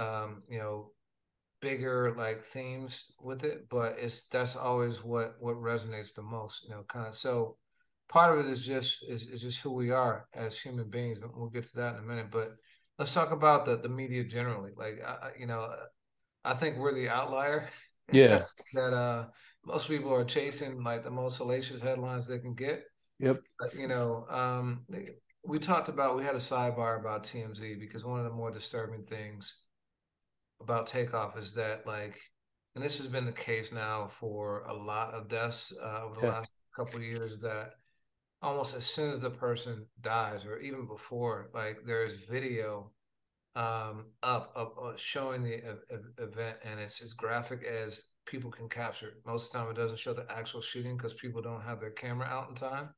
bigger like themes with it. But that's always what resonates the most, you know, kind of. So part of it is just who we are as human beings, and we'll get to that in a minute. But let's talk about the media generally. Like, I think we're the outlier. Yeah. That most people are chasing like the most salacious headlines they can get. Yep. But, we had a sidebar about TMZ, because one of the more disturbing things about Takeoff is that, like, and this has been the case now for a lot of deaths over the last couple of years, that almost as soon as the person dies, or even before, like, there's video up showing the event, and it's as graphic as people can capture. Most of the time it doesn't show the actual shooting because people don't have their camera out in time,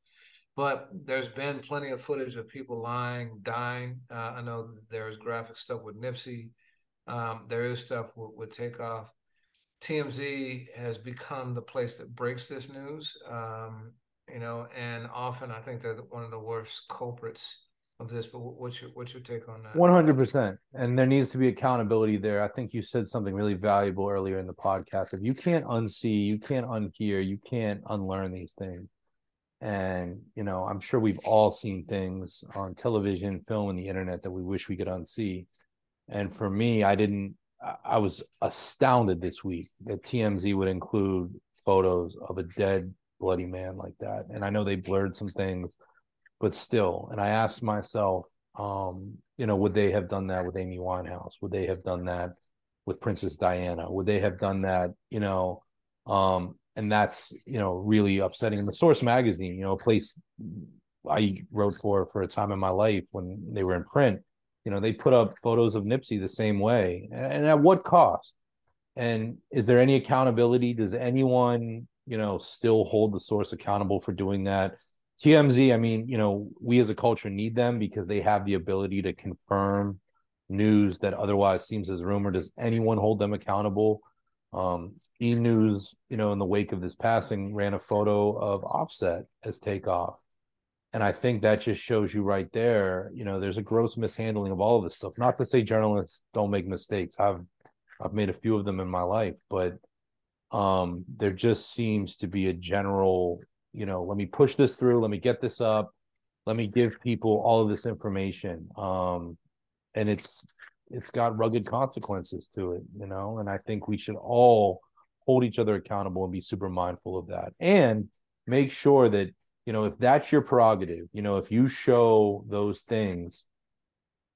but there's been plenty of footage of people lying, dying. I know there's graphic stuff with Nipsey. There is stuff with Takeoff. TMZ has become the place that breaks this news, and often I think they're one of the worst culprits of this. But what's your take on that? 100%. And there needs to be accountability there. I think you said something really valuable earlier in the podcast. If you can't unsee, you can't unhear, you can't unlearn these things. And, I'm sure we've all seen things on television, film, and the internet that we wish we could unsee. And for me, I was astounded this week that TMZ would include photos of a dead, bloody man like that. And I know they blurred some things, but still. And I asked myself, would they have done that with Amy Winehouse? Would they have done that with Princess Diana? Would they have done that, and that's, really upsetting. And the Source magazine, a place I wrote for a time in my life when they were in print, they put up photos of Nipsey the same way. And at what cost? And is there any accountability? Does anyone, still hold the Source accountable for doing that? TMZ, we as a culture need them because they have the ability to confirm news that otherwise seems as rumor. Does anyone hold them accountable? E! News, in the wake of this passing, ran a photo of Offset as Takeoff. And I think that just shows you right there, there's a gross mishandling of all of this stuff. Not to say journalists don't make mistakes. I've made a few of them in my life, but there just seems to be a general, let me push this through, let me get this up, let me give people all of this information. And it's got rugged consequences to it, and I think we should all hold each other accountable and be super mindful of that. And make sure that, if that's your prerogative, if you show those things,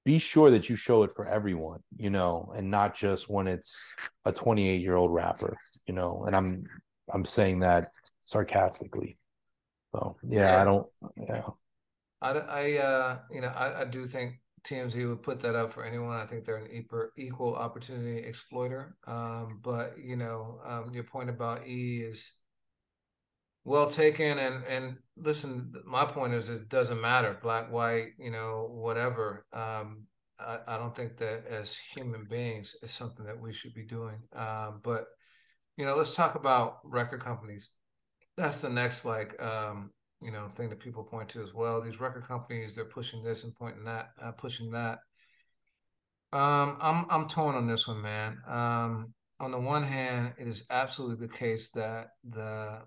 be sure that you show it for everyone, and not just when it's a 28-year-old rapper, and I'm saying that sarcastically. So, yeah. I do think TMZ would put that up for anyone. I think they're an equal opportunity exploiter. But your point about E is well taken, and listen, my point is it doesn't matter, black, white, whatever. I don't think that as human beings is something that we should be doing. But let's talk about record companies. That's the next thing that people point to as well. These record companies, they're pushing this and pointing that, pushing that. I'm torn on this one, man. On the one hand, it is absolutely the case that the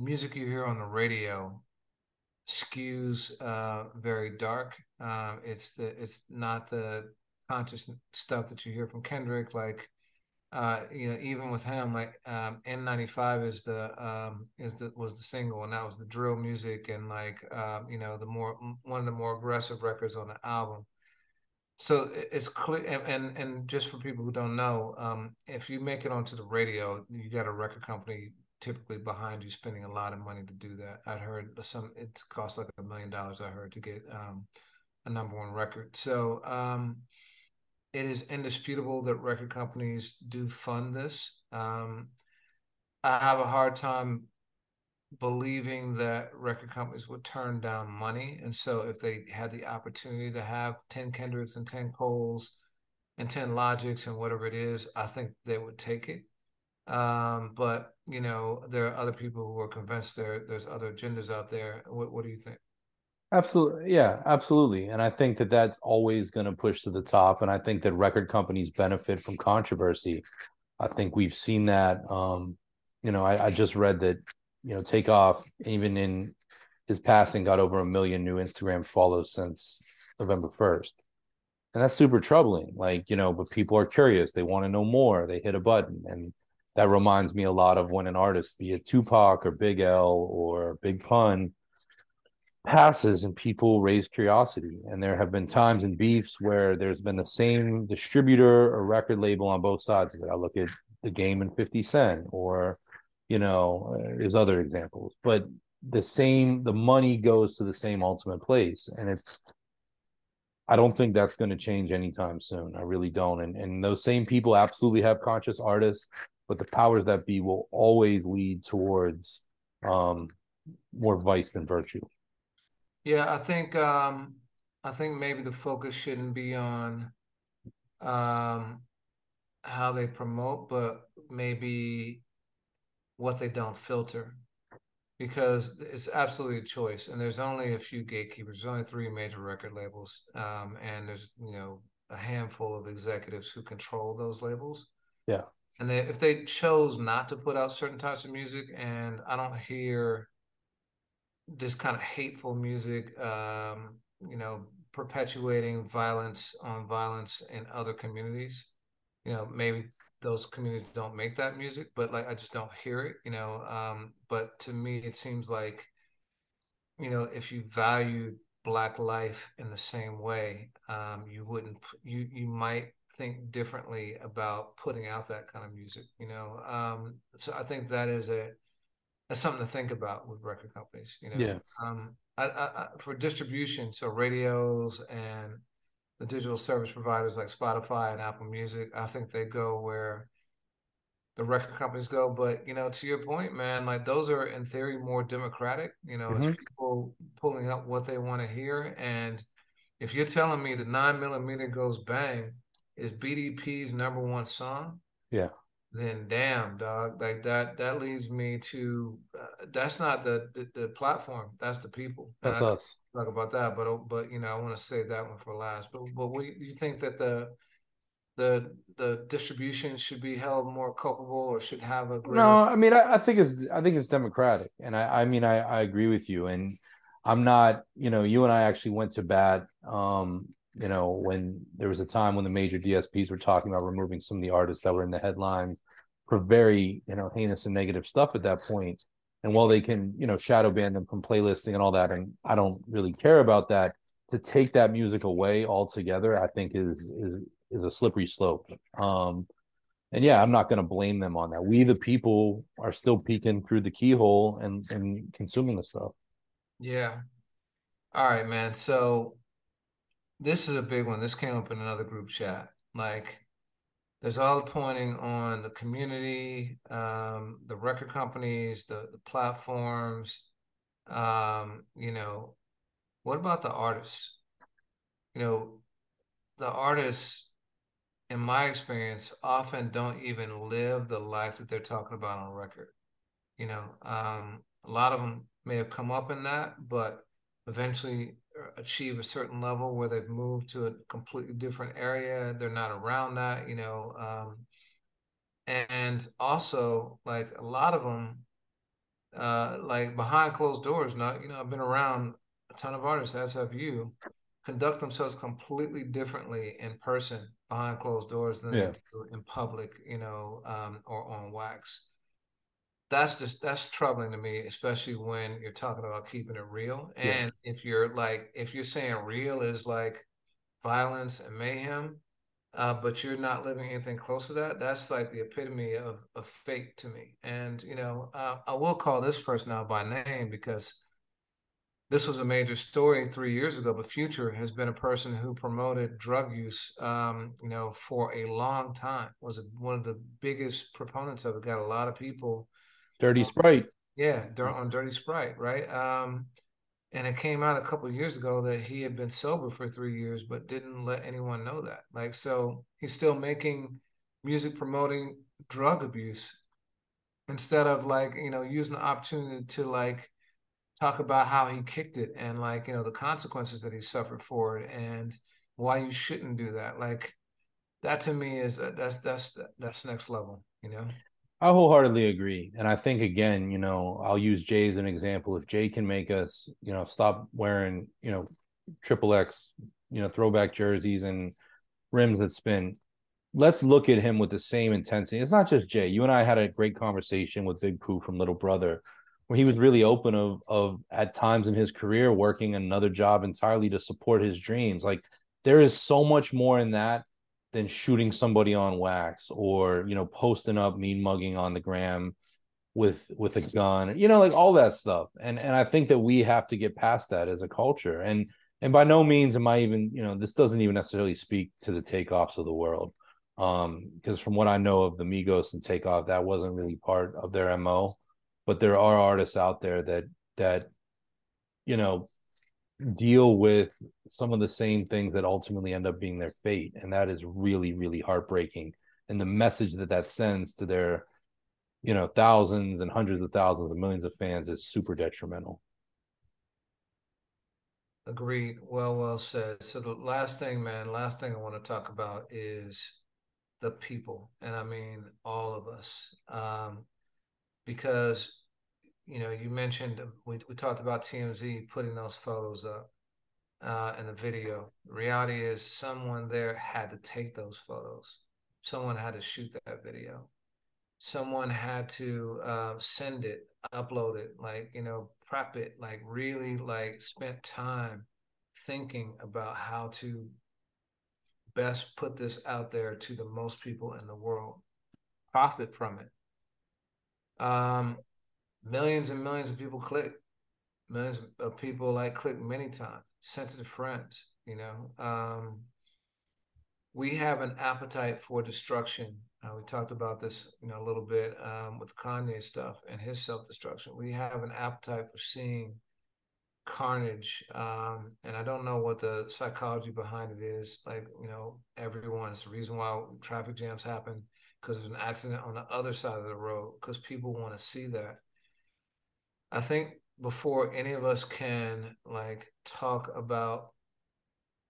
music you hear on the radio skews very dark. It's not the conscious stuff that you hear from Kendrick. Like, even with him, like N95 was the single, and that was the drill music, and like one of the more aggressive records on the album. So it's clear, and just for people who don't know, if you make it onto the radio, you got a record company typically behind you spending a lot of money to do that. I'd heard it cost like $1 million, I heard, to get a #1 record. So it is indisputable that record companies do fund this. I have a hard time believing that record companies would turn down money. And so if they had the opportunity to have 10 Kendricks and 10 Coles and 10 Logics and whatever it is, I think they would take it. But, you know, there are other people who are convinced there's other agendas out there. What do you think? Absolutely. Yeah, absolutely. And I think that that's always going to push to the top. And I think that record companies benefit from controversy. I think we've seen that. You know, I just read that, you know, Takeoff, even in his passing, got over 1 million new Instagram follows since November 1st. And that's super troubling. Like, you know, but people are curious. They want to know more. They hit a button. And that reminds me a lot of when an artist, be it Tupac or Big L or Big Pun, passes and people raise curiosity. And there have been times and beefs where there's been the same distributor or record label on both sides of it. I look at The Game and 50 Cent, or, you know, there's other examples. But the money goes to the same ultimate place. And I don't think that's going to change anytime soon. I really don't. And those same people absolutely have conscious artists, but the powers that be will always lead towards more vice than virtue. Yeah, I think maybe the focus shouldn't be on how they promote, but maybe what they don't filter, because it's absolutely a choice. And there's only a few gatekeepers. There's only 3 major record labels, and there's, you know, a handful of executives who control those labels. Yeah. And if they chose not to put out certain types of music, and I don't hear this kind of hateful music, you know, perpetuating violence on violence in other communities. You know, maybe those communities don't make that music, but like I just don't hear it, you know. But to me, it seems like, you know, if you value Black life in the same way, you might think differently about putting out that kind of music, you know. So I think that is that's something to think about with record companies, you know. Yeah. For distribution, so radios and the digital service providers like Spotify and Apple Music, I think they go where the record companies go. But, you know, to your point, man, like those are in theory more democratic, you know. Mm-hmm. It's people pulling up what they want to hear. And if you're telling me that 9 millimeter Goes Bang is BDP's #1 song, yeah, then damn, dog, like that leads me to that's not the platform, that's the people. That's us. Talk about that, but you know, I want to save that one for last. But what do you think that the distribution should be held more culpable, or should have a greater... No, I mean, I think it's democratic, and I mean I agree with you, and I'm not, you know, you and I actually went to bat. You know, when there was a time when the major DSPs were talking about removing some of the artists that were in the headlines for very, you know, heinous and negative stuff at that point. And while they can, you know, shadow ban them from playlisting and all that, and I don't really care about that, to take that music away altogether, I think is a slippery slope. And yeah, I'm not going to blame them on that. We, the people, are still peeking through the keyhole and consuming the stuff. Yeah. All right, man. So this is a big one. This came up in another group chat. Like, there's all pointing on the community, the record companies, the platforms. You know, what about the artists? You know, the artists, in my experience, often don't even live the life that they're talking about on record. You know, a lot of them may have come up in that, but eventually achieve a certain level where they've moved to a completely different area. They're not around that, you know. And also, like, a lot of them, like, behind closed doors, not, you know, I've been around a ton of artists, as have you, conduct themselves completely differently in person behind closed doors than they do in public, you know, or on wax. That's troubling to me, especially when you're talking about keeping it real. And if you're saying real is like violence and mayhem, but you're not living anything close to that. That's like the epitome of fake to me. And, you know, I will call this person out by name because this was a major story 3 years ago, but Future has been a person who promoted drug use, you know, for a long time, was one of the biggest proponents of it. Got a lot of people. Dirty Sprite. Yeah, on Dirty Sprite, right? And it came out a couple of years ago that he had been sober for 3 years, but didn't let anyone know that. Like, so he's still making music promoting drug abuse instead of, like, you know, using the opportunity to, like, talk about how he kicked it and, like, you know, the consequences that he suffered for it and why you shouldn't do that. Like, that to me is that's next level, you know? I wholeheartedly agree. And I think, again, you know, I'll use Jay as an example. If Jay can make us, you know, stop wearing, you know, XXX, you know, throwback jerseys and rims that spin, let's look at him with the same intensity. It's not just Jay. You and I had a great conversation with Big Pooh from Little Brother, where he was really open of at times in his career, working another job entirely to support his dreams. Like, there is so much more in that than shooting somebody on wax or, you know, posting up mean mugging on the gram with a gun, you know, like all that stuff. And I think that we have to get past that as a culture. And by no means am I even, you know, this doesn't even necessarily speak to the Takeoffs of the world. Because from what I know of the Migos and Takeoff, that wasn't really part of their MO. But there are artists out there that, you know, deal with some of the same things that ultimately end up being their fate, and that is really, really heartbreaking. And the message that sends to their, you know, thousands and hundreds of thousands and millions of fans is super detrimental. Agreed. Well said. So the last thing I want to talk about is the people, and I mean all of us, because, you know, you mentioned, we talked about TMZ putting those photos up in the video. The reality is someone there had to take those photos. Someone had to shoot that video. Someone had to send it, upload it, like, you know, prep it, like really like spent time thinking about how to best put this out there to the most people in the world, profit from it. Millions and millions of people click. Millions of people like click many times. Sent to friends, you know. We have an appetite for destruction. We talked about this, you know, a little bit with Kanye stuff and his self-destruction. We have an appetite for seeing carnage, and I don't know what the psychology behind it is. Like, you know, it's the reason why traffic jams happen, because there's an accident on the other side of the road, because people want to see that. I think before any of us can like talk about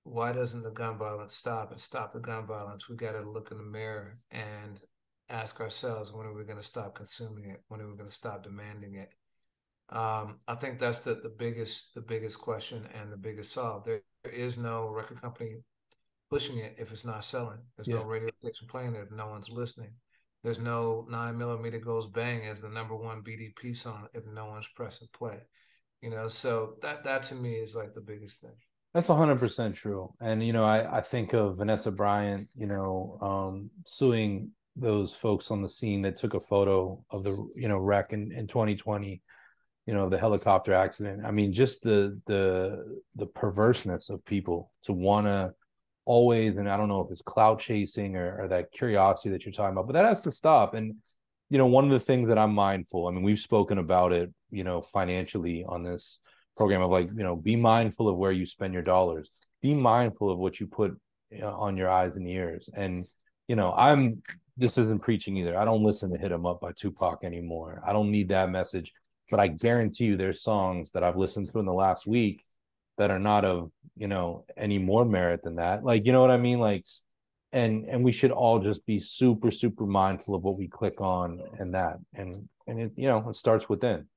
why doesn't the gun violence stop the gun violence, we got to look in the mirror and ask ourselves, when are we going to stop consuming it? When are we going to stop demanding it? I think that's the biggest question and the biggest solve. There is no record company pushing it if it's not selling. There's no radio station playing it if no one's listening. There's no 9mm Goes Bang as the #1 BDP song if no one's pressing play. You know, so that to me is like the biggest thing. That's 100% true. And, you know, I think of Vanessa Bryant, you know, suing those folks on the scene that took a photo of the, you know, wreck in 2020, you know, the helicopter accident. I mean, just the perverseness of people to want to always, and I don't know if it's clout chasing or that curiosity that you're talking about, but that has to stop. And, you know, one of the things that I'm mindful, I mean, we've spoken about it, you know, financially on this program of like, you know, be mindful of where you spend your dollars, be mindful of what you put on your eyes and ears. And, you know, this isn't preaching either. I don't listen to Hit 'Em Up by Tupac anymore. I don't need that message, but I guarantee you there's songs that I've listened to in the last week that are not of, you know, any more merit than that. Like, you know what I mean? Like, and we should all just be super, super mindful of what we click on and that. And it, you know, it starts within.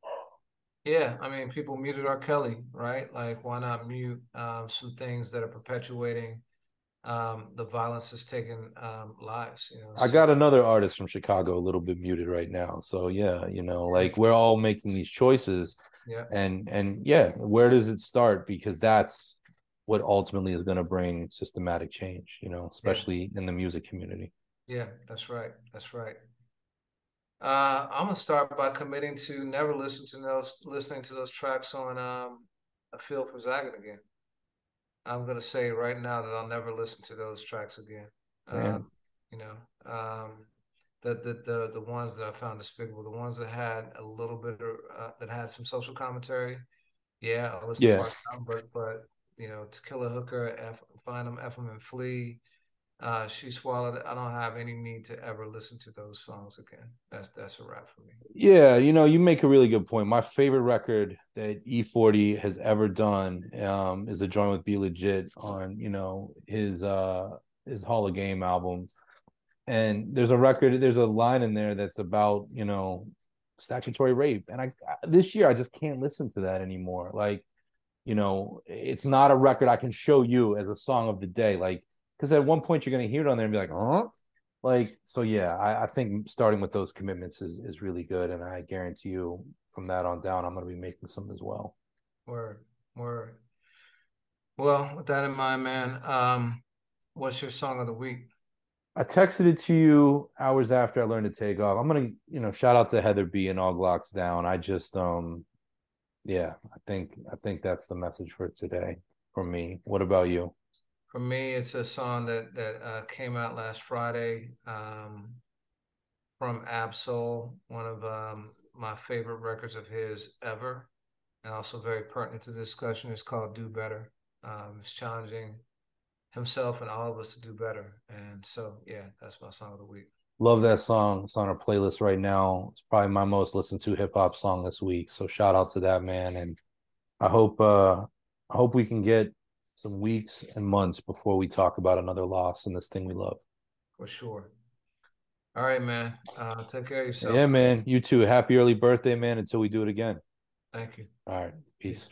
Yeah. I mean, people muted R. Kelly, right? Like, why not mute some things that are perpetuating the violence that's taking lives, you know? I got another artist from Chicago a little bit muted right now. So yeah, you know, like we're all making these choices. Yeah. And yeah, where does it start? Because that's what ultimately is going to bring systematic change, you know, especially in the music community. Yeah, that's right. That's right. I'm going to start by committing to never listening to those tracks on Efil4Zaggin again. I'm going to say right now that I'll never listen to those tracks again. You know, the ones that I found despicable, the ones that had a little bit of, that had some social commentary. Yeah, I listened to Albert, but you know, To Kill a Hooker, F them and Flee. She Swallowed It. I don't have any need to ever listen to those songs again. That's a wrap for me. Yeah, you know, you make a really good point. My favorite record that E40 has ever done is a joint with Be Legit on, you know, his Hall of Game album. And there's a line in there that's about, you know, statutory rape. And this year I just can't listen to that anymore. Like, you know, it's not a record I can show you as a song of the day. Like, because at one point you're going to hear it on there and be like, huh? Like, so yeah, I think starting with those commitments is really good. And I guarantee you from that on down, I'm going to be making some as well. Word. Well, with that in mind, man, what's your song of the week? I texted it to you hours after I learned to take off. I'm going to, you know, shout out to Heather B and All Glocks Down. I just, I think that's the message for today for me. What about you? For me, it's a song that came out last Friday from Absol, one of my favorite records of his ever, and also very pertinent to the discussion. It's called Do Better. It's challenging himself and all of us to do better. And so, yeah, that's my song of the week. Love that song. It's on our playlist right now. It's probably my most listened to hip-hop song this week. So shout out to that, man. And I hope we can get some weeks and months before we talk about another loss in this thing we love. For sure. All right, man. Take care of yourself. Yeah, man. You too. Happy early birthday, man, until we do it again. Thank you. All right. Peace.